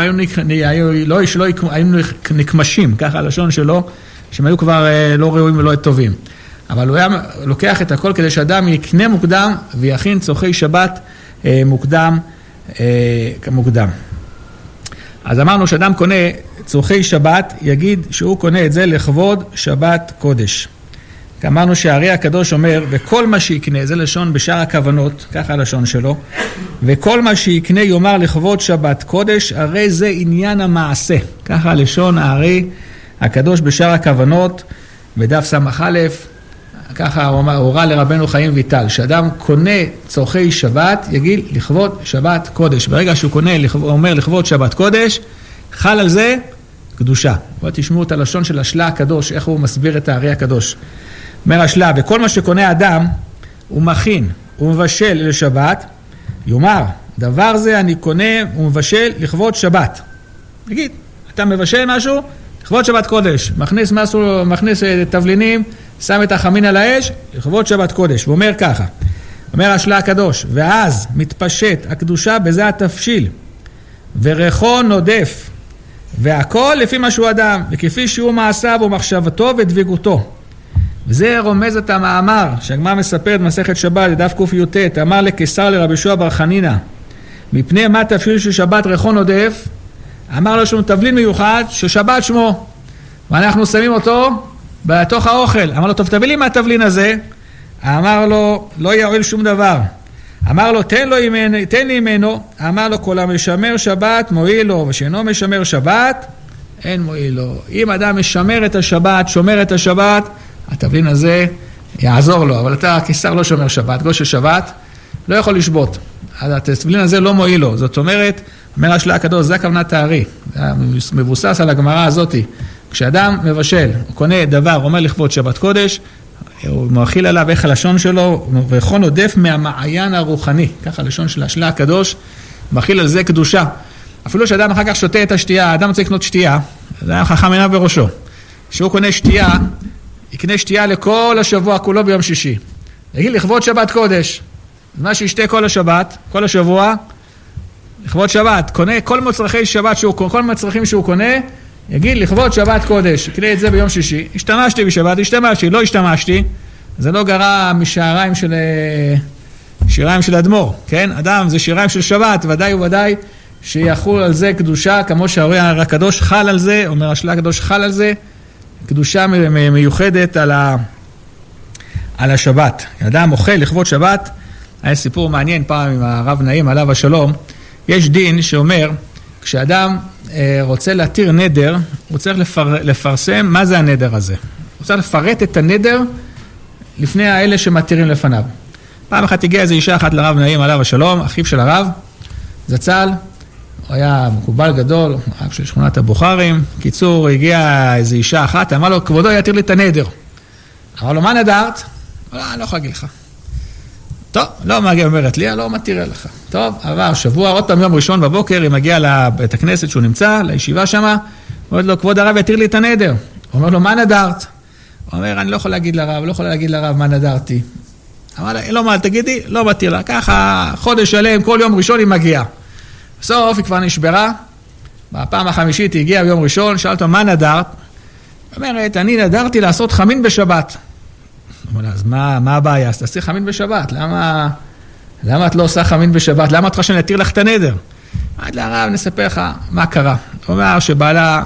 היינו נקמשים, ככה הלשון שלו, שהם היו כבר לא ראויים ולא טובים. אבל הוא היה לוקח את הכל כדי שאדם יקנה מוקדם ויכין צורכי שבת מוקדם. מוקדם. אז אמרנו שאדם קונה צורכי שבת, יגיד שהוא קונה את זה לכבוד שבת קודש. אמרנו שהארי הקדוש אומר, וכל מה שיקנה, זה לשון בשאר הכוונות, ככה הלשון שלו, וכל מה שיקנה יאמר לכבוד שבת קודש, הרי זה עניין המעשה. ככה הלשון הארי הקדוש בשאר הכוונות, בדף סמך א', ככה הוא הורה לרבנו חיים ויטל, שאדם קונה צורכי שבת, יגיד לכבוד שבת קודש. ברגע שהוא קונה, אומר לכבוד שבת קודש, חל על זה קדושה. בואו תשמעו את הלשון של השלה הקדוש, איך הוא מסביר את הארי הקדוש. אומר השלה, וכל מה שקונה אדם, הוא מכין, הוא מבשל לשבת, יאמר, דבר זה אני קונה ומבשל לכבוד שבת. נגיד, אתה מבשל משהו, לכבוד שבת קודש, מכניס, מסו, מכניס תבלינים, שם את החמין על האש, לכבוד שבת קודש, ואומר ככה, אומר השלה הקדוש, ואז מתפשט הקדושה בזה התפשיל, וריחו נודף, והכל לפי מה שהוא אדם, וכפי שהוא מעשיו ומחשבתו ודביקותו. וזה רומז את המאמר, שהגמרא מספרת מסכת שבת, דף קי"ט, אמר לקיסר לרבי יהושע בר חנינא, מפני מה תפשיל של שבת ריחו נודף, אמר לו שהוא תבלין מיוחד, ששבת שמו, ואנחנו שמים אותו בתוך האוכל. אמר לו, טוב, תביא לי מהתבלין הזה. אמר לו, לא יועיל שום דבר. אמר לו, תן לו ימנו, תן לי ממנו. אמר לו, כל המשמר שבת מועיל לו, ושאינו משמר שבת, אין מועיל לו. אם אדם משמר את השבת, שומר את השבת, התבלין הזה יעזור לו. אבל אתה כשר לא שומר שבת, גוש השבת, לא יכול לשבות. התבלין הזה לא מועיל לו. זאת אומרת, אומר השלה הקדוש, זה הכוונת הארי. זה מבוסס על הגמרא הזאת. כשאדם מבשל, הוא קונה דבר, אומר לכבוד שבת קודש, הוא מאכיל עליו איך הלשון שלו, וריחו נודף מהמעיין הרוחני, ככה הלשון של השלה הקדוש, מאכיל על זה קדושה. אפילו שאדם אחר כך שותה את השתייה, האדם רוצה לקנות שתייה, זה היה חכם עיניו בראשו. כשהוא קונה שתייה, יקנה שתייה לכל השבוע, כולו ביום שישי. יגיד לכבוד שבת קודש, מה שישתה כל השבת, כל השבוע, לכבוד שבת, קונה כל מצרכי שבת, שהוא, כל מצרכים שהוא קונה, יגיד לכבוד שבת קודש, קנה את זה ביום שישי, השתמשתי בשבת, השתמשתי, לא השתמשתי, זה לא גרע משעריים של, שיריים של אדמו"ר, כן? אדם זה שיריים של שבת, ודאי וודאי שיחול על זה קדושה, כמו שהרי הקדוש חל על זה, אומר השלה הקדוש חל על זה, קדושה מיוחדת על, ה, על השבת. אדם אוכל לכבוד שבת, היה סיפור מעניין פעם עם הרב נעים עליו השלום, יש דין שאומר, כשאדם רוצה להתיר נדר, הוא צריך לפר... לפרסם מה זה הנדר הזה. הוא צריך לפרט את הנדר לפני האלה שמתירים לפניו. פעם אחת הגיעה איזו אישה אחת לרב נעים עליו השלום, אחיו של הרב, זצ"ל, הוא היה מקובל גדול, אב של שכונת הבוחרים, קיצור, הגיעה איזו אישה אחת, אמר לו, כבודו יתיר לי את הנדר. אמר לו, מה נדרת? לא, אני לא יכול להגיד לך. טוב, לא מגיע אומרת לי, לא מתירה לך. טוב, עבר שבוע, עוד פעם יום ראשון בבוקר, היא מגיעה לבית הכנסת שהוא נמצא, לישיבה שמה, אומרת לו, כבוד הרב יתיר לי את הנדר. אומר לו, מה נדרת? הוא אומר, אני לא יכול להגיד לרב, לא יכול להגיד לרב מה נדרתי. אמר לה, לא מה, תגידי, לא מתיר לה. ככה, חודש שלם, כל יום ראשון היא מגיעה. בסוף היא כבר נשברה, בפעם החמישית היא הגיעה ביום ראשון, שאלת לו, מה נדרת? היא אומרת, אני נדרתי לעשות חמין בשבת. אבל אז מה, מה הבעיה? אז תעשי חמין בשבת. למה, למה את לא עושה חמין בשבת? למה את חושבת שנתיר לך את הנדר? עד לרב, נספר לך מה קרה. הוא אומר שבעלה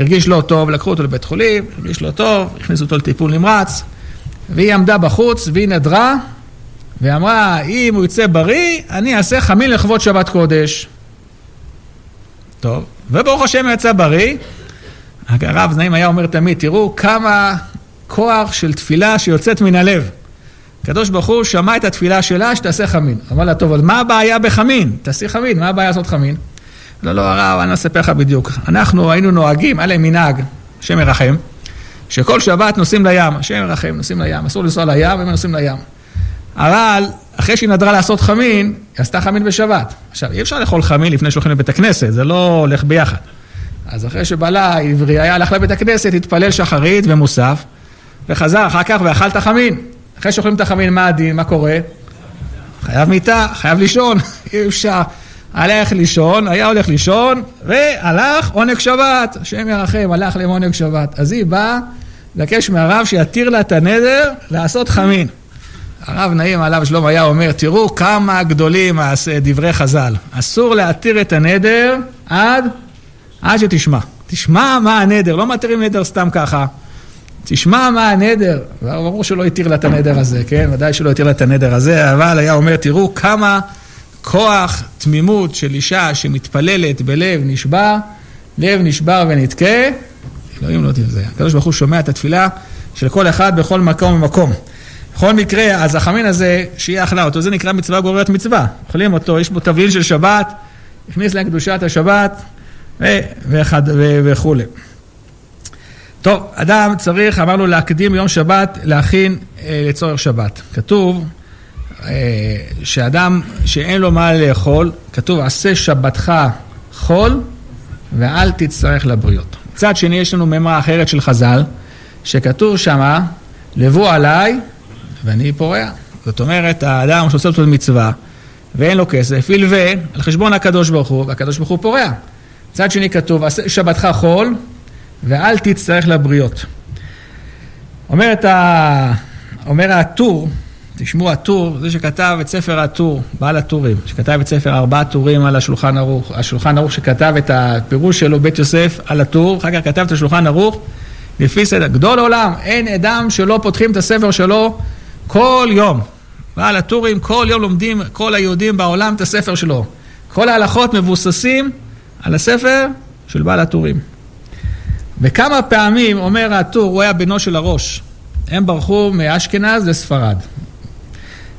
הרגיש לא טוב, לקחו אותו לבית חולים, הרגיש לא טוב, הכניסו אותו לטיפול נמרץ, והיא עמדה בחוץ, והיא נדרה, ואמרה, אם הוא יצא בריא, אני אעשה חמין לכבוד שבת קודש. טוב, וברוך השם יצא בריא. הרב נעים היה אומר תמיד, תראו כמה כוח של תפילה שיוצאת מן הלב. הקדוש ברוך הוא שמע את התפילה שלה שתעשה חמין. אמר לה, טוב, אבל מה הבעיה בחמין? תעשי חמין, מה הבעיה לעשות חמין? לא, לא, הרב, אני אספר לך בדיוק. אנחנו היינו נוהגים, עליהם מנהג, השם ירחם, שכל שבת נוסעים לים, השם ירחם, נוסעים לים, אסור לנסוע לים, הם נוסעים לים. אבל, אחרי שהיא נדרה לעשות חמין, היא עשתה חמין בשבת. עכשיו, אי אפשר לאכול חמין לפני שהולכים לבית הכנסת, זה לא הולך ביחד. אז אחרי שבעלה, היא בריאה, הלך לבית הכנסת, התפלל שחרית ומוסף, וחזר אחר כך ואכל את החמין. אחרי שאוכלים את החמין, מה הדין? מה קורה? חייב מיטה, חייב לישון. אי אפשר. הלך לישון, היה הולך לישון, והלך עונג שבת. השם ירחם, הלך להם עונג שבת. אז היא באה, לבקש מהרב שיתיר לה את הנדר, לעשות חמין. הרב נעים עליו שלום היה אומר, תראו כמה גדולים דברי חז"ל. אסור להתיר את הנדר עד, עד שתשמע. תשמע מה הנדר, לא מתירים נדר סתם ככה. תשמע מה הנדר, ברור שלא התיר לה את הנדר הזה, כן? ודאי שלא התיר לה את הנדר הזה, אבל היה אומר, תראו כמה כוח תמימות של אישה שמתפללת בלב נשבר, לב נשבר ונתקה, אלוהים לא תבזה. הקדוש ברוך הוא שומע את התפילה של כל אחד בכל מקום ומקום. בכל מקרה, אז החמין הזה שהיא אכלה אותו, זה נקרא מצווה גוררת מצווה. אוכלים אותו, יש בו תבלין של שבת, הכניס להם קדושת השבת וכו'. טוב, אדם צריך, אמרנו, להקדים יום שבת, להכין אה, לצורך שבת. כתוב אה, שאדם שאין לו מה לאכול, כתוב, עשה שבתך חול, ואל תצטרך לבריות. מצד שני, יש לנו מימרה אחרת של חז"ל, שכתוב שמה, לבוא עליי ואני פורע. זאת אומרת, האדם שעושה אותו מצווה ואין לו כסף, ילווה על חשבון הקדוש ברוך הוא, והקדוש ברוך הוא פורע. צד שני כתוב, שבתך חול ואל תצטרך לבריות. אומרת ה... אומר הטור, תשמעו הטור, זה שכתב את ספר הטור, בעל הטורים, שכתב את ספר ארבעה טורים על השולחן ערוך, השולחן ערוך שכתב את הפירוש שלו, בית יוסף, על הטור, אחר כך כתב את השולחן ערוך, לפי סדר, גדול העולם, אין אדם שלא פותחים את הספר שלו כל יום. בעל הטורים, כל יום לומדים, כל היהודים בעולם את הספר שלו. כל ההלכות מבוססים על הספר של בעל הטורים. וכמה פעמים, אומר הטור, הוא היה בנו של הראש, הם ברחו מאשכנז לספרד.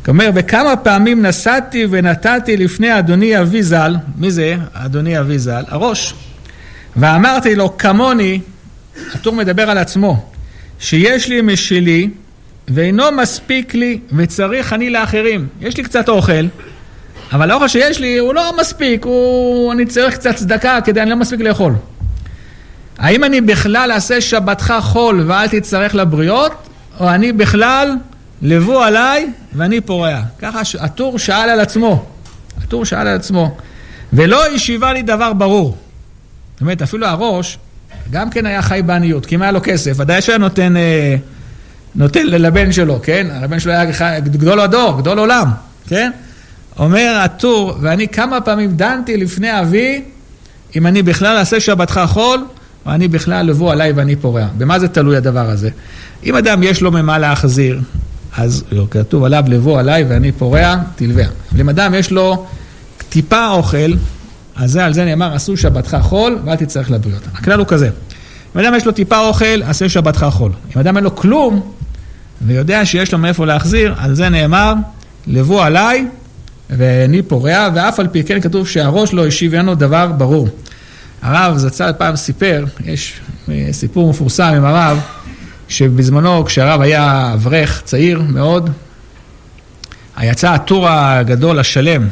כלומר, וכמה פעמים נסעתי ונתתי לפני אדוני אבי זל, מי זה? אדוני אבי זל, הראש. ואמרתי לו, כמוני, הטור מדבר על עצמו, שיש לי משלי, ואינו מספיק לי, וצריך אני לאחרים. יש לי קצת אוכל, אבל האוכל שיש לי, הוא לא מספיק, הוא... אני צריך קצת צדקה, כדי אני לא מספיק לאכול. האם אני בכלל אעשה שבתך חול, ואל תצטרך לבריות, או אני בכלל... לבוא עליי ואני פורע. ככה הטור שאל על עצמו. הטור שאל על עצמו. ולא ישיבה לי דבר ברור. זאת אומרת, אפילו הראש, גם כן היה חי בעניות, כי אם היה לו כסף, עדיין שהיה נותן, נותן לבן שלו, כן? הבן שלו היה חי, גדול הדור, גדול עולם, כן? אומר הטור, ואני כמה פעמים דנתי לפני אבי, אם אני בכלל אעשה שבתך חול, ואני בכלל לבוא עליי ואני פורע. במה זה תלוי הדבר הזה? אם אדם יש לו ממה להחזיר, אז כתוב עליו לבוא עליי ואני פורע, תלווה. אם אדם יש לו טיפה אוכל, אז על זה נאמר, עשו שבתך חול, ואל תצטרך לבריות. הכלל הוא כזה. אם אדם יש לו טיפה אוכל, עשה שבתך חול. אם אדם אין לו כלום, ויודע שיש לו מאיפה להחזיר, על זה נאמר, לבוא עליי ואני פורע, ואף על פי כן כתוב שהראש לא השיב לנו דבר ברור. הרב זצ"ל פעם סיפר, יש סיפור מפורסם עם הרב, שבזמנו, כשהרב היה אברך צעיר מאוד, יצא הטור הגדול השלם.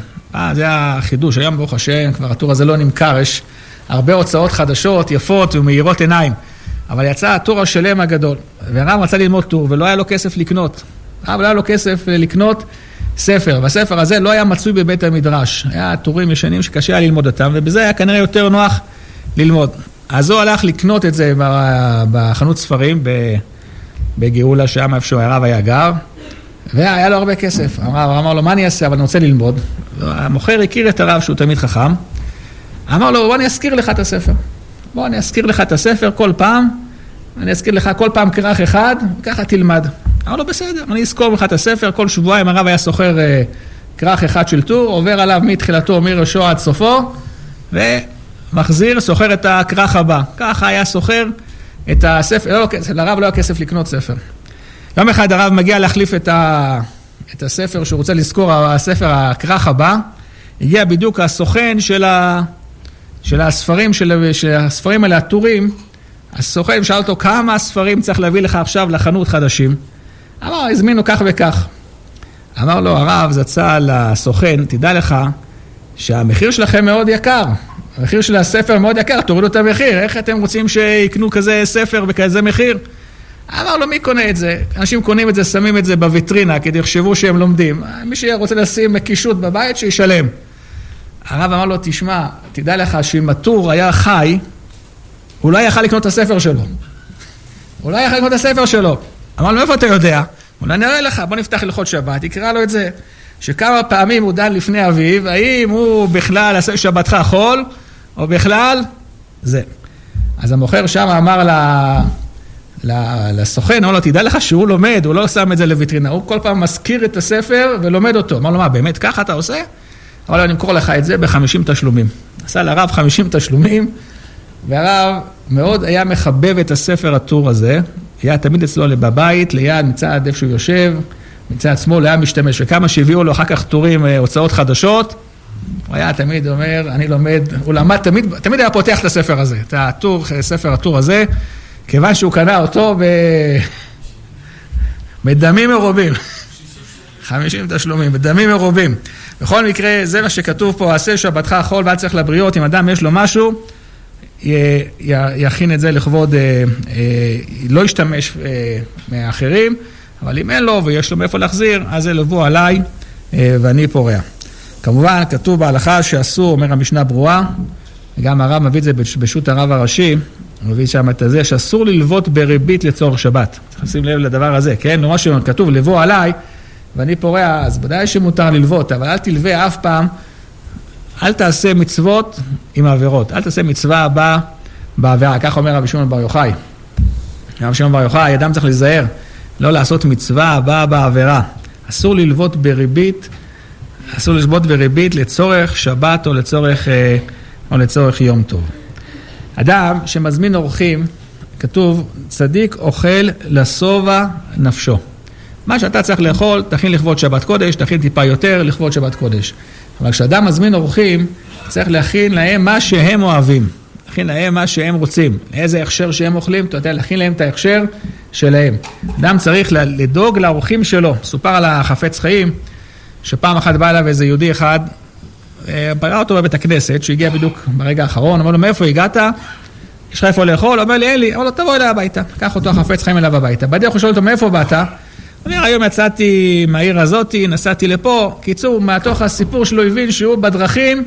זה היה חידוש, היום ברוך השם, כבר הטור הזה לא נמכר, יש הרבה הוצאות חדשות, יפות ומהירות עיניים. אבל יצא הטור השלם הגדול, והרב רצה ללמוד טור, ולא היה לו כסף לקנות. הרב לא היה לו כסף לקנות ספר, והספר הזה לא היה מצוי בבית המדרש. היה טורים ישנים שקשה היה ללמוד אותם, ובזה היה כנראה יותר נוח ללמוד. אז הוא הלך לקנות את זה בחנות ספרים, בגאולה שם איפשהו הרב היה גר, והיה לו הרבה כסף. הרב אמר לו, מה אני אעשה? אבל אני רוצה ללמוד. המוכר הכיר את הרב שהוא תמיד חכם. אמר לו, בוא אני אזכיר לך את הספר. בוא אני אזכיר לך את הספר כל פעם, אני אזכיר לך כל פעם כרך אחד, וככה תלמד. אמר לו, בסדר, אני אזכור לך את הספר. כל שבועיים הרב היה סוחר כרך אחד של טור, עובר עליו מתחילתו, מראשו עד סופו, ו... מחזיר, סוחר את הכרך הבא. ככה היה סוחר את הספר. לא, לרב לא היה כסף לקנות ספר. יום אחד הרב מגיע להחליף את, ה... את הספר שהוא רוצה לזכור, הספר הכרך הבא. הגיע בדיוק הסוכן של, ה... של הספרים, של... של הספרים האלה, הטורים. הסוכן שאל אותו, כמה ספרים צריך להביא לך עכשיו לחנות חדשים? אמר, הזמינו כך וכך. אמר לו, הרב, זצה לסוכן, תדע לך שהמחיר שלכם מאוד יקר. המחיר של הספר מאוד יקר, תורידו את המחיר, איך אתם רוצים שיקנו כזה ספר וכזה מחיר? אמר לו, מי קונה את זה? אנשים קונים את זה, שמים את זה בוויטרינה, כדי יחשבו שהם לומדים. מי שרוצה לשים קישוט בבית, שישלם. הרב אמר לו, תשמע, תדע לך שאם הטור היה חי, הוא לא יכל לקנות את הספר שלו. הוא לא יכל לקנות את הספר שלו. אמר לו, איפה אתה יודע? אולי נראה לך, בוא נפתח הלכות שבת, יקרא לו את זה. שכמה פעמים הוא דן לפני אביו, האם הוא בכלל עשה שבתך חול, או בכלל, זה. אז המוכר שם אמר ל... ל... לסוכן, אמר לו, תדע לך שהוא לומד, הוא לא שם את זה לויטרינה, הוא כל פעם מזכיר את הספר ולומד אותו. אמר לו, מה, באמת ככה אתה עושה? אמר לו, אני אמכור לך את זה ב-חמישים תשלומים. עשה לרב חמישים תשלומים, והרב מאוד היה מחבב את הספר הטור הזה, היה תמיד אצלו בבית, ליד מצד איפה שהוא יושב, מצד שמאל היה משתמש, וכמה שהביאו לו אחר כך טורים, הוצאות חדשות, הוא היה תמיד אומר, אני לומד, הוא למד תמיד, תמיד היה פותח את הספר הזה, את הטור, ספר הטור הזה, כיוון שהוא קנה אותו ב... בדמים מרובים, חמישים תשלומים, בדמים מרובים. בכל מקרה, זה מה שכתוב פה, עשה שבתך חול ואל תצטרך לבריות, אם אדם יש לו משהו, י... י... יכין את זה לכבוד, אה... אה... לא ישתמש אה... מאחרים, אבל אם אין לו ויש לו מאיפה להחזיר, אז אלבו עליי ואני פורע. כמובן, כתוב בהלכה שאסור, אומר המשנה ברורה, וגם הרב מביא את זה בשו"ת הרב הראשי, מביא שם את זה, שאסור ללוות בריבית לצורך שבת. צריך לשים לב לדבר הזה, כן? נורא שכתוב, לבוא עליי, ואני פורע, אז בוודאי שמותר ללוות, אבל אל תלווה אף פעם, אל תעשה מצוות עם העבירות, אל תעשה מצווה הבאה בעבירה. כך אומר רבי שמעון בר יוחאי. רבי שמעון בר יוחאי, אדם צריך להיזהר, לא לעשות מצווה הבאה בעבירה. אסור ללוות בריבית, אסור ללוות בריבית לצורך שבת או לצורך, או לצורך יום טוב. אדם שמזמין אורחים, כתוב, צדיק אוכל לסובה נפשו. מה שאתה צריך לאכול, תכין לכבוד שבת קודש, תכין טיפה יותר לכבוד שבת קודש. אבל כשאדם מזמין אורחים, צריך להכין להם מה שהם אוהבים. להכין להם מה שהם רוצים. איזה הכשר שהם אוכלים, אתה יודע, להכין להם את ההכשר שלהם. אדם צריך לדאוג לאורחים שלו. סופר על החפץ חיים, שפעם אחת בא אליו איזה יהודי אחד, פרע אותו בבית הכנסת, שהגיע בדיוק ברגע האחרון, אמר לו, מאיפה הגעת? יש לך איפה לאכול? אומר לי, אין לי, אמר לו, תבוא אליי הביתה. קח אותו החפץ חיים אליו הביתה. בדרך הוא שואל אותו, מאיפה באת? אומר, היום יצאתי מהעיר הזאת, נסעתי לפה. קיצור, מהתוך הסיפור שלו הבין שהוא בדרכים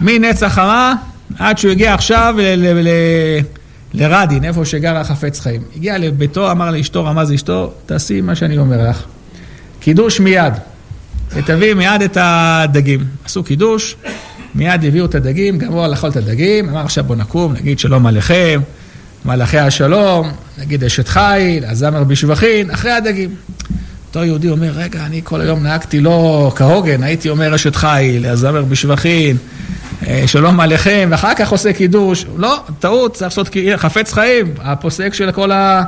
מנצח הרע, עד שהוא הגיע עכשיו לרדין, איפה שגר החפץ חיים. הגיע לביתו, אמר לאשתו, רמז אשתו, תעשי מה שאני אומר לך. קידוש מיד. ותביא מיד את הדגים. עשו קידוש, מיד הביאו את הדגים, גמרו לאכול את הדגים, אמר עכשיו בוא נקום, נגיד שלום עליכם, מלאכי השלום, נגיד אשת חיל, הזמר בשבחין, אחרי הדגים. אותו יהודי אומר, רגע, אני כל היום נהגתי לא כהוגן, הייתי אומר אשת חיל, הזמר בשבחין, שלום עליכם, ואחר כך עושה קידוש. לא, טעות, צריך לעשות חפץ חיים, הפוסק של כל ה...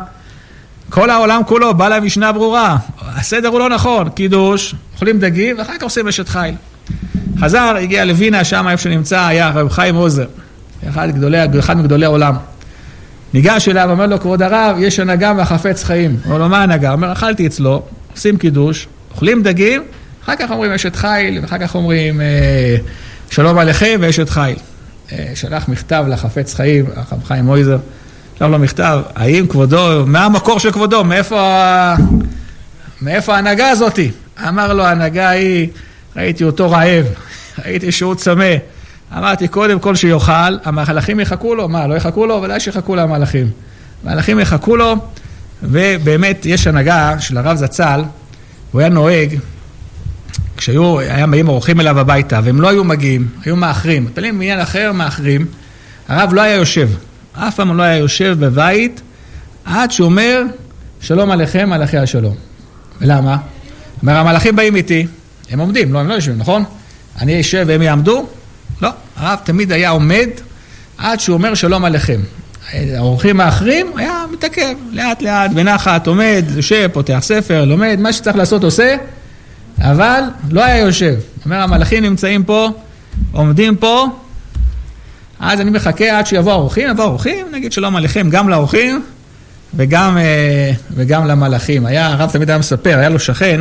כל העולם כולו, בא לה משנה ברורה, הסדר הוא לא נכון, קידוש, אוכלים דגים, ואחר כך עושים אשת חיל. חזר, הגיע לוינה, שם איפה שנמצא, היה רב חיים עוזר, אחד, גדולי, אחד מגדולי העולם. ניגש אליו, אומר לו, כבוד הרב, יש הנהגה והחפץ חיים. אומר לו, מה הנהגה? אומר, אכלתי אצלו, עושים קידוש, אוכלים דגים, אחר כך אומרים אשת חיל, ואחר כך אומרים שלום עליכם ואשת חיל. שלח מכתב לחפץ חיים, רב חיים עוזר, שלח לו מכתב, האם כבודו, מה המקור של כבודו? מאיפה, מאיפה ההנהגה הזאת? אמר לו, ההנהגה היא, ראיתי אותו רעב, ראיתי שהוא צמא. אמרתי, קודם כל שיוכל, המהלכים יחכו לו, מה, לא יחכו לו? ודאי שיחכו לו המהלכים. המהלכים יחכו לו, ובאמת יש הנהגה של הרב זצ"ל, הוא היה נוהג, כשהיו, היה מגיעים אורחים אליו הביתה, והם לא היו מגיעים, היו מאחרים. מטלים מעניין אחר מאחרים, הרב לא היה יושב. אף פעם לא היה יושב בבית, עד שאומר, שלום עליכם, מלאכי השלום. ולמה? אומר, המלאכים באים איתי, הם עומדים, לא, הם לא יושבים, נכון? אני יושב והם יעמדו? לא, הרב תמיד היה עומד, עד שהוא אומר, שלום עליכם. האורחים האחרים היה מתעכב, לאט לאט, בנחת, עומד, יושב, פותח ספר, לומד, מה שצריך לעשות עושה, אבל לא היה יושב. אומר, המלאכים נמצאים פה, עומדים פה, אז אני מחכה עד שיבוא אורחים, יבוא אורחים, נגיד שלום עליכם, גם לאורחים וגם, וגם למלאכים. היה, הרב תמיד היה מספר, היה לו שכן,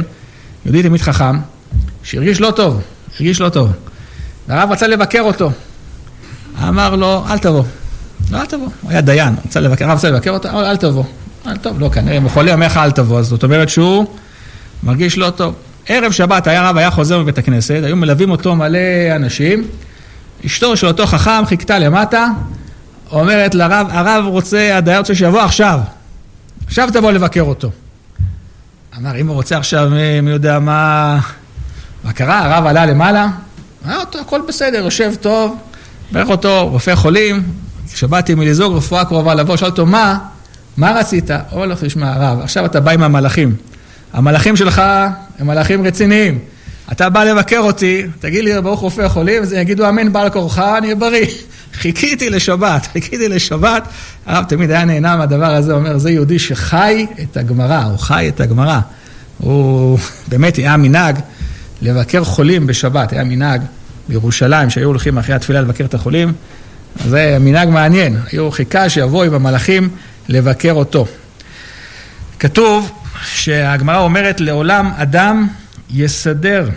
יהודי תמיד חכם, שהרגיש לא טוב, הרגיש לא טוב. הרב רצה לבקר אותו, אמר לו, אל תבוא, לא, אל תבוא, הוא היה דיין, רצה לבקר, הרב רצה לבקר אותו, אל תבוא, אל תבוא, לא כנראה, הוא חולה, אומר לך אל תבוא, אז זאת אומרת שהוא מרגיש לא טוב. ערב שבת, הרב היה חוזר בבית הכנסת, היו מלווים אותו מלא אנשים, אשתו של אותו חכם חיכתה למטה, אומרת לרב, הרב רוצה, הדייר רוצה שיבוא עכשיו, עכשיו תבוא לבקר אותו. אמר, אם הוא רוצה עכשיו, מי יודע מה, מה קרה, הרב עלה למעלה, ראה אותו, הכל בסדר, יושב טוב, ברך אותו, רופא חולים, כשבאתי מלזוג, רפואה קרובה לבוא, שאל אותו, מה? מה רצית? אומר לו, תשמע, הרב, עכשיו אתה בא עם המלאכים, המלאכים שלך הם מלאכים רציניים, אתה בא לבקר אותי, תגיד לי ברוך רופא החולים, אז יגידו אמן בעל כורחה, אני בריא. חיכיתי לשבת, חיכיתי לשבת. הרב תמיד היה נהנה מהדבר הזה, אומר, זה יהודי שחי את הגמרא, הוא חי את הגמרא. הוא באמת היה מנהג לבקר חולים בשבת, היה מנהג בירושלים, שהיו הולכים אחרי התפילה לבקר את החולים, זה מנהג מעניין, היו חיכה שיבואו עם המלאכים לבקר אותו. כתוב שהגמרא אומרת, לעולם אדם יסדר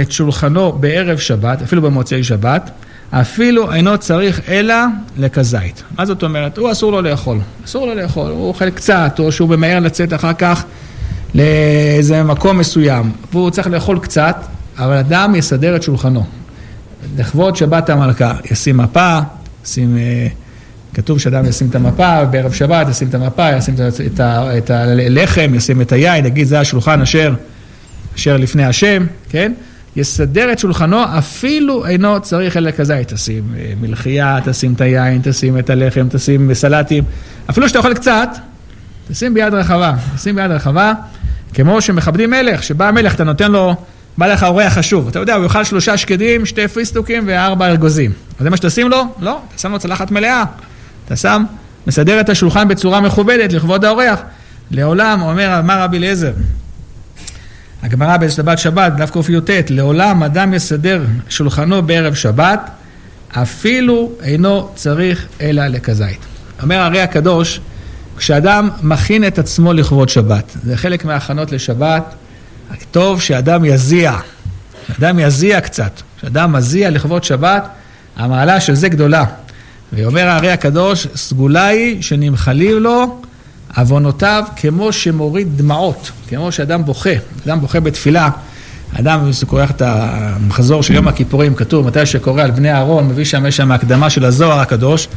את שולחנו בערב שבת, אפילו במוצאי שבת, אפילו אינו צריך אלא לכזית. מה זאת אומרת? הוא אסור לו לאכול. אסור לו לאכול. הוא אוכל קצת, או שהוא במהר לצאת אחר כך לאיזה מקום מסוים, והוא צריך לאכול קצת, אבל אדם יסדר את שולחנו. לכבוד שבת המלכה, ישים מפה, ישים, כתוב שאדם ישים את המפה, בערב שבת ישים את המפה, ישים את הלחם, ישים את היין, יגיד זה השולחן אשר, אשר לפני השם, כן? יסדר את שולחנו, אפילו אינו צריך אלא כזית, תשים מלחייה, תשים את היין, תשים את הלחם, תשים סלטים, אפילו שאתה אוכל קצת, תשים ביד רחבה, תשים ביד רחבה, כמו שמכבדים מלך, שבא המלך, אתה נותן לו, בא לך אורח חשוב, אתה יודע, הוא יאכל שלושה שקדים, שתי פיסטוקים וארבע ארגוזים, אז זה מה שתשים לו? לא, אתה שם לו צלחת מלאה, אתה שם, מסדר את השולחן בצורה מכובדת, לכבוד האורח, לעולם, אומר, אמר רבי אליעזר, הגמרא בשבת שבת, דף ק"ט, לעולם אדם יסדר שולחנו בערב שבת, אפילו אינו צריך אלא לכזית. אומר הרי הקדוש, כשאדם מכין את עצמו לכבוד שבת, זה חלק מההכנות לשבת, טוב שאדם יזיע, אדם יזיע קצת, כשאדם מזיע לכבוד שבת, המעלה של זה גדולה. ואומר הרי הקדוש, סגולה היא שנמחלים לו, אבונותיו כמו שמוריד דמעות, כמו שאדם בוכה, אדם בוכה בתפילה, אדם קורח את המחזור של יום הכיפורים, כתוב, מתי שקורא על בני אהרון, מביא שם, יש שם הקדמה של הזוהר הקדוש,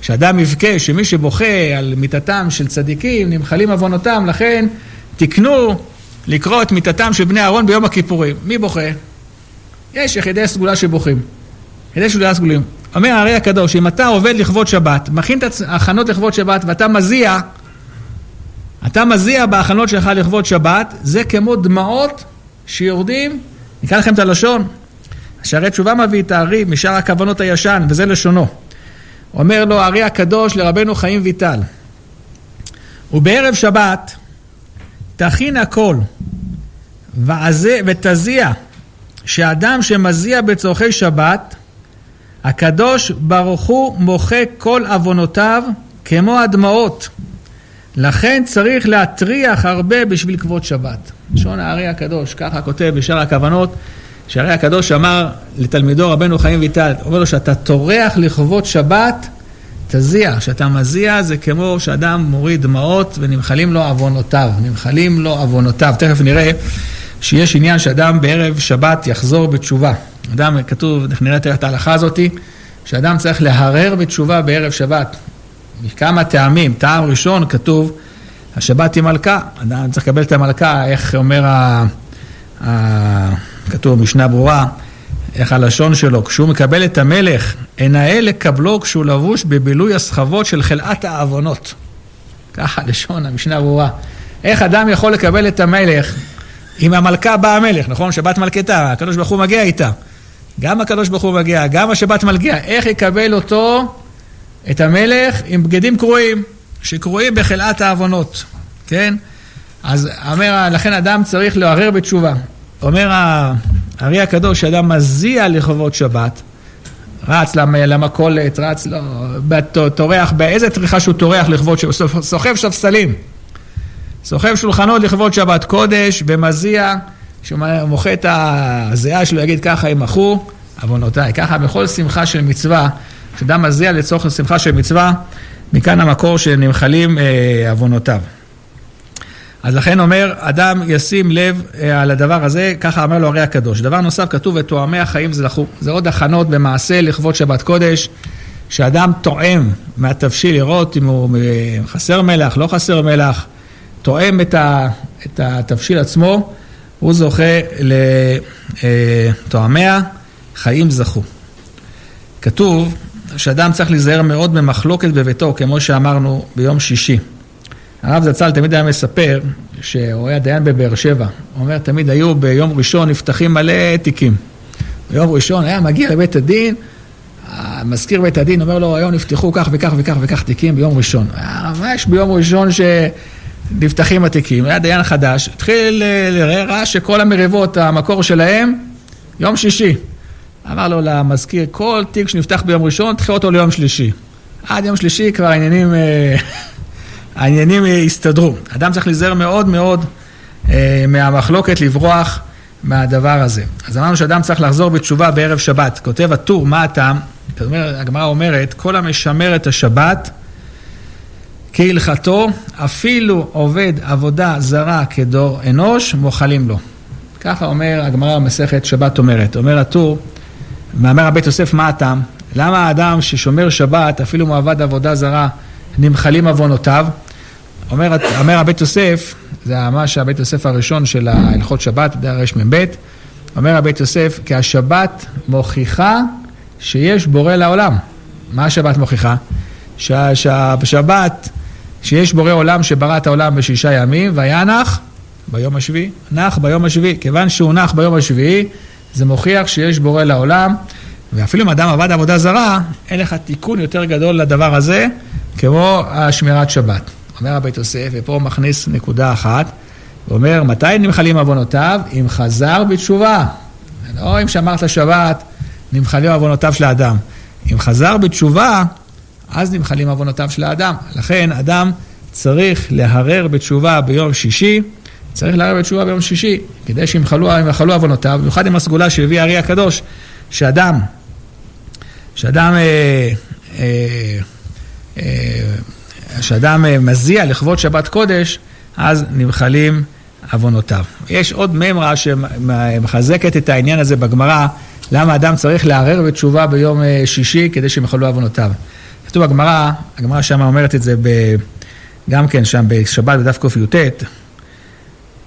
שאדם מבכה שמי שבוכה על מיטתם של צדיקים, נמחלים אבונותם, לכן תקנו לקרוא את מיטתם של בני אהרון ביום הכיפורים. מי בוכה? יש יחידי סגולה שבוכים, יחידי סגולה סגולים. אומר הרי הקדוש, אם אתה עובד לכבוד שבת, מכין את ההכנות לכבוד שבת, ואתה מזיע, אתה מזיע בהכנות שלך לכבוד שבת, זה כמו דמעות שיורדים, נקרא לכם את הלשון, שהרי תשובה מביא את הארי משאר הכוונות הישן, וזה לשונו. אומר לו הארי הקדוש לרבנו חיים ויטל, ובערב שבת תכין הכל, ועזה, ותזיע, שאדם שמזיע בצורכי שבת, הקדוש ברוך הוא מוחק כל עוונותיו כמו הדמעות, לכן צריך להטריח הרבה בשביל כבוד שבת. לשון הארי הקדוש, ככה כותב בשאר הכוונות, שהארי הקדוש אמר לתלמידו רבנו חיים ויטל, אומר לו שאתה טורח לכבוד שבת, תזיע, שאתה מזיע זה כמו שאדם מוריד דמעות ונמחלים לו עוונותיו, נמחלים לו עוונותיו. תכף נראה שיש עניין שאדם בערב שבת יחזור בתשובה. אדם כתוב, נראה את ההלכה הזאת, שאדם צריך להרהר בתשובה בערב שבת. מכמה טעמים, טעם ראשון כתוב, השבת היא מלכה, אדם צריך לקבל את המלכה, איך אומר, ה... ה... כתוב משנה ברורה, איך הלשון שלו, כשהוא מקבל את המלך, אינאה לקבלו כשהוא לבוש בבילוי הסחבות של חלאת האבונות. ככה לשון, המשנה ברורה. איך אדם יכול לקבל את המלך, אם המלכה באה המלך, נכון? שבת מלכתה, הקדוש ברוך הוא מגיע איתה. גם הקדוש ברוך הוא מגיע, גם השבת מלגיע, איך יקבל אותו... את המלך עם בגדים קרועים, שקרועים בחלאת האבונות, כן? אז אומר, לכן אדם צריך להרהר בתשובה. אומר הארי הקדוש, שאדם מזיע לכבוד שבת, רץ למכולת, רץ, לא, תורח, באיזה טריחה שהוא תורח לכבוד שבת, סוחב שפסלים, סוחב שולחנות לכבוד שבת קודש, ומזיע, שמוחה את הזיעה שלו, יגיד ככה הם מחו, אבונותיי, ככה בכל שמחה של מצווה, כשאדם מזיע לצורך לשמחה של מצווה, מכאן המקור שנמחלים אבונותיו. אז לכן אומר, אדם ישים לב על הדבר הזה, ככה אמר לו הרי הקדוש. דבר נוסף כתוב, ותואמי החיים זלחו. זה עוד הכנות במעשה לכבוד שבת קודש, שאדם תואם מהתבשיל לראות אם הוא חסר מלח, לא חסר מלח, תואם את התבשיל עצמו, הוא זוכה לתואמי החיים זכו. כתוב, שאדם צריך להיזהר מאוד במחלוקת בביתו, כמו שאמרנו ביום שישי. הרב זצ"ל תמיד היה מספר, שהוא היה דיין בבאר שבע, הוא אומר, תמיד היו ביום ראשון נפתחים מלא תיקים. ביום ראשון היה מגיע לבית הדין, המזכיר בית הדין אומר לו, היום נפתחו כך וכך וכך וכך תיקים ביום ראשון. היה ממש ביום ראשון שנפתחים התיקים, היה דיין חדש, התחיל לראה שכל המריבות, המקור שלהם, יום שישי. אמר לו למזכיר, כל תיק שנפתח ביום ראשון, תחיה אותו ליום שלישי. עד יום שלישי כבר העניינים, העניינים הסתדרו. אדם צריך להיזהר מאוד מאוד מהמחלוקת, לברוח מהדבר הזה. אז אמרנו שאדם צריך לחזור בתשובה בערב שבת. כותב הטור, מה הטעם? הגמרא אומרת, כל המשמר את השבת, כהלכתו, אפילו עובד עבודה זרה כדור אנוש, מוחלים לו. ככה אומר הגמרא במסכת שבת אומרת, אומר הטור, מאמר הבית יוסף מה הטעם? למה האדם ששומר שבת, אפילו מעבד עבודה זרה, נמחלים עוונותיו? אומר, אומר הבית יוסף, זה ממש הבית יוסף הראשון של הלכות שבת, דרש מבית, אומר הבית יוסף, כי השבת מוכיחה שיש בורא לעולם. מה השבת מוכיחה? שהשבת, שיש בורא עולם שברא את העולם בשישה ימים, והיה נח ביום השביעי, נח ביום השביעי, כיוון שהוא נח ביום השביעי, זה מוכיח שיש בורא לעולם, ואפילו אם אדם עבד עבודה זרה, אין לך תיקון יותר גדול לדבר הזה, כמו השמירת שבת. אומר הבית יוסף, ופה הוא מכניס נקודה אחת, ואומר, מתי נמחלים עוונותיו? אם חזר בתשובה. לא אם שמרת שבת, נמחלים עוונותיו של האדם. אם חזר בתשובה, אז נמחלים עוונותיו של האדם. לכן, אדם צריך להרר בתשובה ביום שישי, צריך להרר בתשובה ביום שישי, כדי שימחלו עוונותיו, במיוחד עם הסגולה שהביא ארי הקדוש, שאדם, שאדם, אה, אה, אה, שאדם מזיע לכבוד שבת קודש, אז נמחלים עוונותיו. יש עוד ממרה שמחזקת את העניין הזה בגמרא, למה אדם צריך להרר בתשובה ביום שישי, כדי שימחלו עוונותיו. כתוב הגמרא, הגמרא שם אומרת את זה ב, גם כן שם בשבת בדף ק"ט,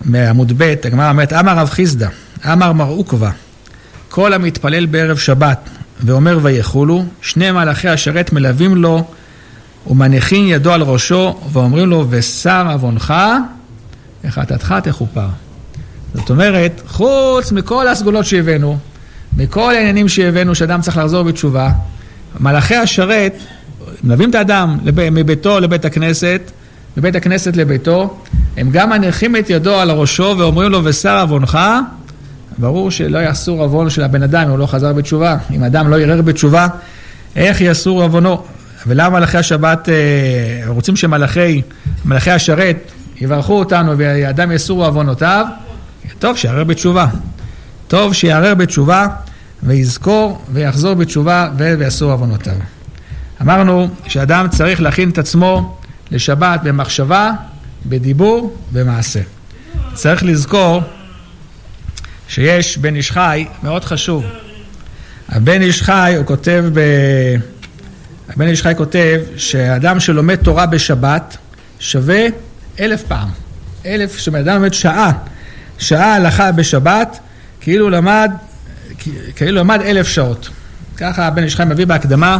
מעמוד ב', הגמרא אומרת, אמר רב חיסדא, אמר מר עוקבא, כל המתפלל בערב שבת, ואומר ויחולו, שני מלאכי השרת מלווים לו, ומניחין ידו על ראשו, ואומרים לו, ושר עוונך, וחטאתך תכופר. זאת אומרת, חוץ מכל הסגולות שהבאנו, מכל העניינים שהבאנו, שאדם צריך לחזור בתשובה, מלאכי השרת מלווים את האדם לב... מביתו לבית הכנסת, מבית הכנסת לביתו, הם גם מניחים את ידו על ראשו, ואומרים לו, ושר עוונך, ברור שלא יסור עוון של הבן אדם, הוא לא חזר בתשובה, אם אדם לא ירר בתשובה, איך יסור עוונו? ולמה מלאכי השבת, רוצים שמלאכי, מלאכי השרת, יברכו אותנו, והאדם יסור עוונותיו, טוב שיערר בתשובה, טוב שיערר בתשובה, ויזכור ויחזור בתשובה ויסור עוונותיו. אמרנו שאדם צריך להכין את עצמו לשבת במחשבה, בדיבור, במעשה. צריך לזכור שיש בן איש חי, מאוד חשוב. הבן איש חי, הוא כותב, ב... הבן איש חי כותב שאדם שלומד תורה בשבת שווה אלף פעם. אלף, שאדם לומד שעה, שעה הלכה בשבת, כאילו למד, כאילו למד אלף שעות. ככה הבן איש חי מביא בהקדמה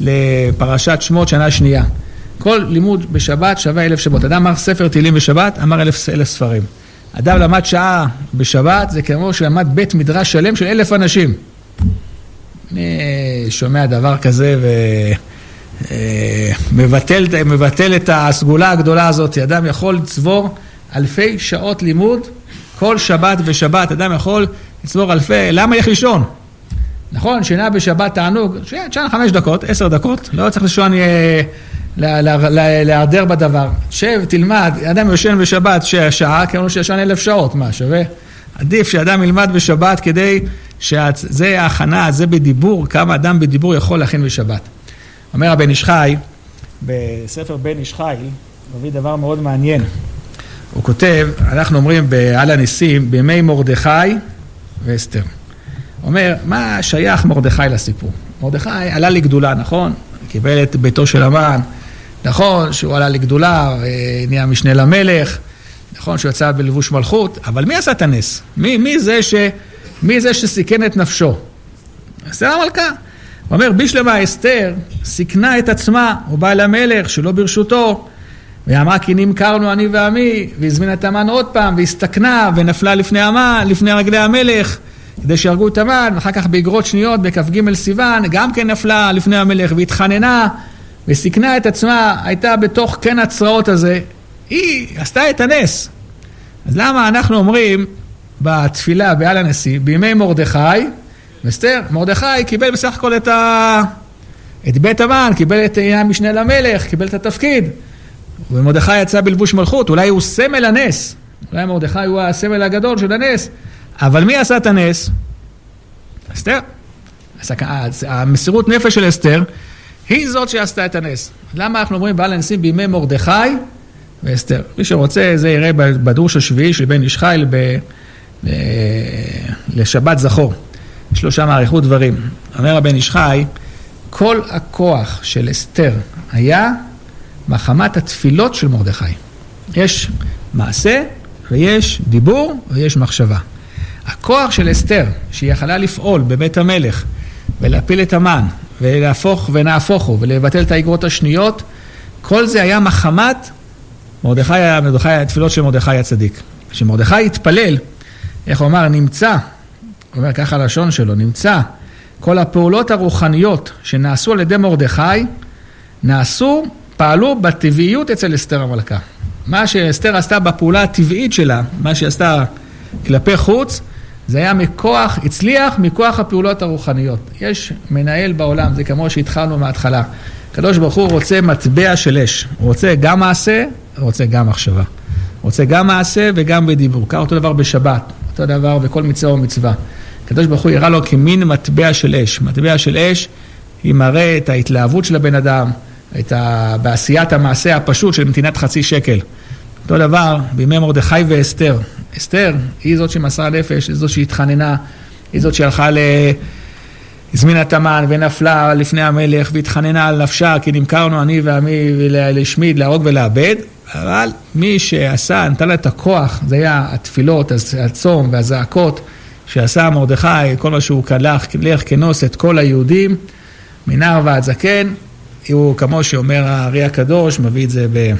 לפרשת שמות שנה שנייה. כל לימוד בשבת שווה אלף שעות. אדם אמר ספר תהילים בשבת, אמר אלף, אלף ספרים. אדם למד שעה בשבת, זה כמו שלמד בית מדרש שלם של אלף אנשים. אני שומע דבר כזה ומבטל מבטל את הסגולה הגדולה הזאת. אדם יכול לצבור אלפי שעות לימוד, כל שבת בשבת, אדם יכול לצבור אלפי, למה ילך לישון? נכון, שינה בשבת תענוג, שינה חמש דקות, עשר דקות, לא צריך לישון להיעדר בדבר. שב, תלמד, אדם יושן בשבת שעה, כאילו שישן אלף שעות, מה שווה? עדיף שאדם ילמד בשבת כדי שזה ההכנה, זה בדיבור, כמה אדם בדיבור יכול להכין בשבת. אומר הבן איש חי, בספר בן איש חי, מביא דבר מאוד מעניין. הוא כותב, אנחנו אומרים בעל הניסים, בימי מורדכי ואסתר. אומר, מה שייך מורדכי לסיפור? מורדכי עלה לגדולה, נכון? קיבל את ביתו של המן, נכון, שהוא עלה לגדולה, נהיה משנה למלך, נכון, שהוא יצא בלבוש מלכות, אבל מי עשה את הנס? מי, מי זה ש... מי זה שסיכן את נפשו? אסתר המלכה. הוא אומר, בשלמה אסתר סיכנה את עצמה, הוא בא למלך שלא ברשותו, ואמרה כי נמכרנו אני ועמי, והזמינה את המן עוד פעם, והסתכנה ונפלה לפני המן, לפני רגלי המלך, כדי שירגו את המן, ואחר כך באגרות שניות, בכף ג' סיוון, גם כן נפלה לפני המלך, והתחננה, וסיכנה את עצמה, הייתה בתוך כן הצרעות הזה, היא עשתה את הנס. אז למה אנחנו אומרים, בתפילה בעל הנשיא, בימי מורדכי, אסתר, מורדכי קיבל בסך הכל את, ה... את בית המן, קיבל את המשנה למלך, קיבל את התפקיד, ומרדכי יצא בלבוש מלכות, אולי הוא סמל הנס, אולי מורדכי הוא הסמל הגדול של הנס, אבל מי עשה את הנס? אסתר. המסירות נפש של אסתר, היא זאת שעשתה את הנס. למה אנחנו אומרים בעל הנסים בימי מרדכי ואסתר? מי שרוצה זה יראה בדרוש השביעי של בן איש חי ב... לשבת זכור. יש לו שם אריכות דברים. אומר בן איש חי, כל הכוח של אסתר היה מחמת התפילות של מרדכי. יש מעשה ויש דיבור ויש מחשבה. הכוח של אסתר שהיא יכלה לפעול בבית המלך ולהפיל את המן ולהפוך ונהפוכו ולבטל את האגרות השניות, כל זה היה מחמת מרדכי, מרדכי, התפילות של מרדכי הצדיק. כשמרדכי התפלל, איך הוא אמר, נמצא, הוא אומר ככה לשון שלו, נמצא, כל הפעולות הרוחניות שנעשו על ידי מרדכי, נעשו, פעלו בטבעיות אצל אסתר המלכה. מה שאסתר עשתה בפעולה הטבעית שלה, מה שעשתה כלפי חוץ, זה היה מכוח, הצליח מכוח הפעולות הרוחניות. יש מנהל בעולם, זה כמו שהתחלנו מההתחלה. הקדוש ברוך הוא רוצה מטבע של אש. הוא רוצה גם מעשה, הוא רוצה גם מחשבה. הוא רוצה גם מעשה וגם בדיבור. כך אותו דבר בשבת, אותו דבר בכל מצווה ומצווה. הקדוש ברוך הוא יראה לו כמין מטבע של אש. מטבע של אש, היא מראה את ההתלהבות של הבן אדם, את ה... בעשיית המעשה הפשוט של מתינת חצי שקל. אותו דבר, בימי מרדכי ואסתר. אסתר היא זאת שמסרה נפש, היא זאת שהתחננה, היא זאת שהלכה להזמין את המן ונפלה לפני המלך, והתחננה על נפשה, כי נמכרנו אני ועמי לשמיד, להרוג ולאבד. אבל מי שעשה, נתן לה את הכוח, זה היה התפילות, הצום והזעקות, שעשה מרדכי, כל מה שהוא קלח, קלח כנוס את כל היהודים, מנער ועד זקן, הוא כמו שאומר הארי הקדוש, מביא את זה ב...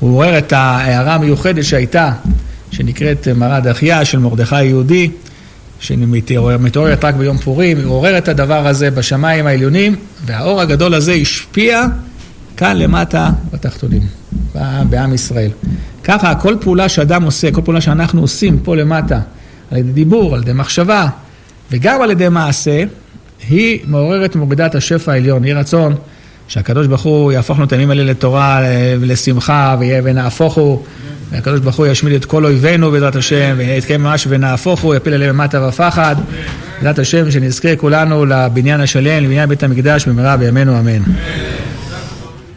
הוא עורר את ההערה המיוחדת שהייתה, שנקראת מרד אחיה של מרדכי היהודי, שמתעוררת רק ביום פורים, הוא עורר את הדבר הזה בשמיים העליונים, והאור הגדול הזה השפיע כאן למטה בתחתונים, בעם ישראל. ככה, כל פעולה שאדם עושה, כל פעולה שאנחנו עושים פה למטה, על ידי דיבור, על ידי מחשבה, וגם על ידי מעשה, היא מעוררת מוגדת השפע העליון, היא רצון, שהקדוש ברוך הוא יהפוך לנו את הימים האלה לתורה ולשמחה ונהפוכו, והקדוש ברוך הוא ישמיד את כל אויבינו בעזרת השם, ויתקיים ממש ונהפוכו, יפיל עליהם מטה ופחד, בעזרת השם שנזכה כולנו לבניין השלם, לבניין בית המקדש במהרה בימינו אמן.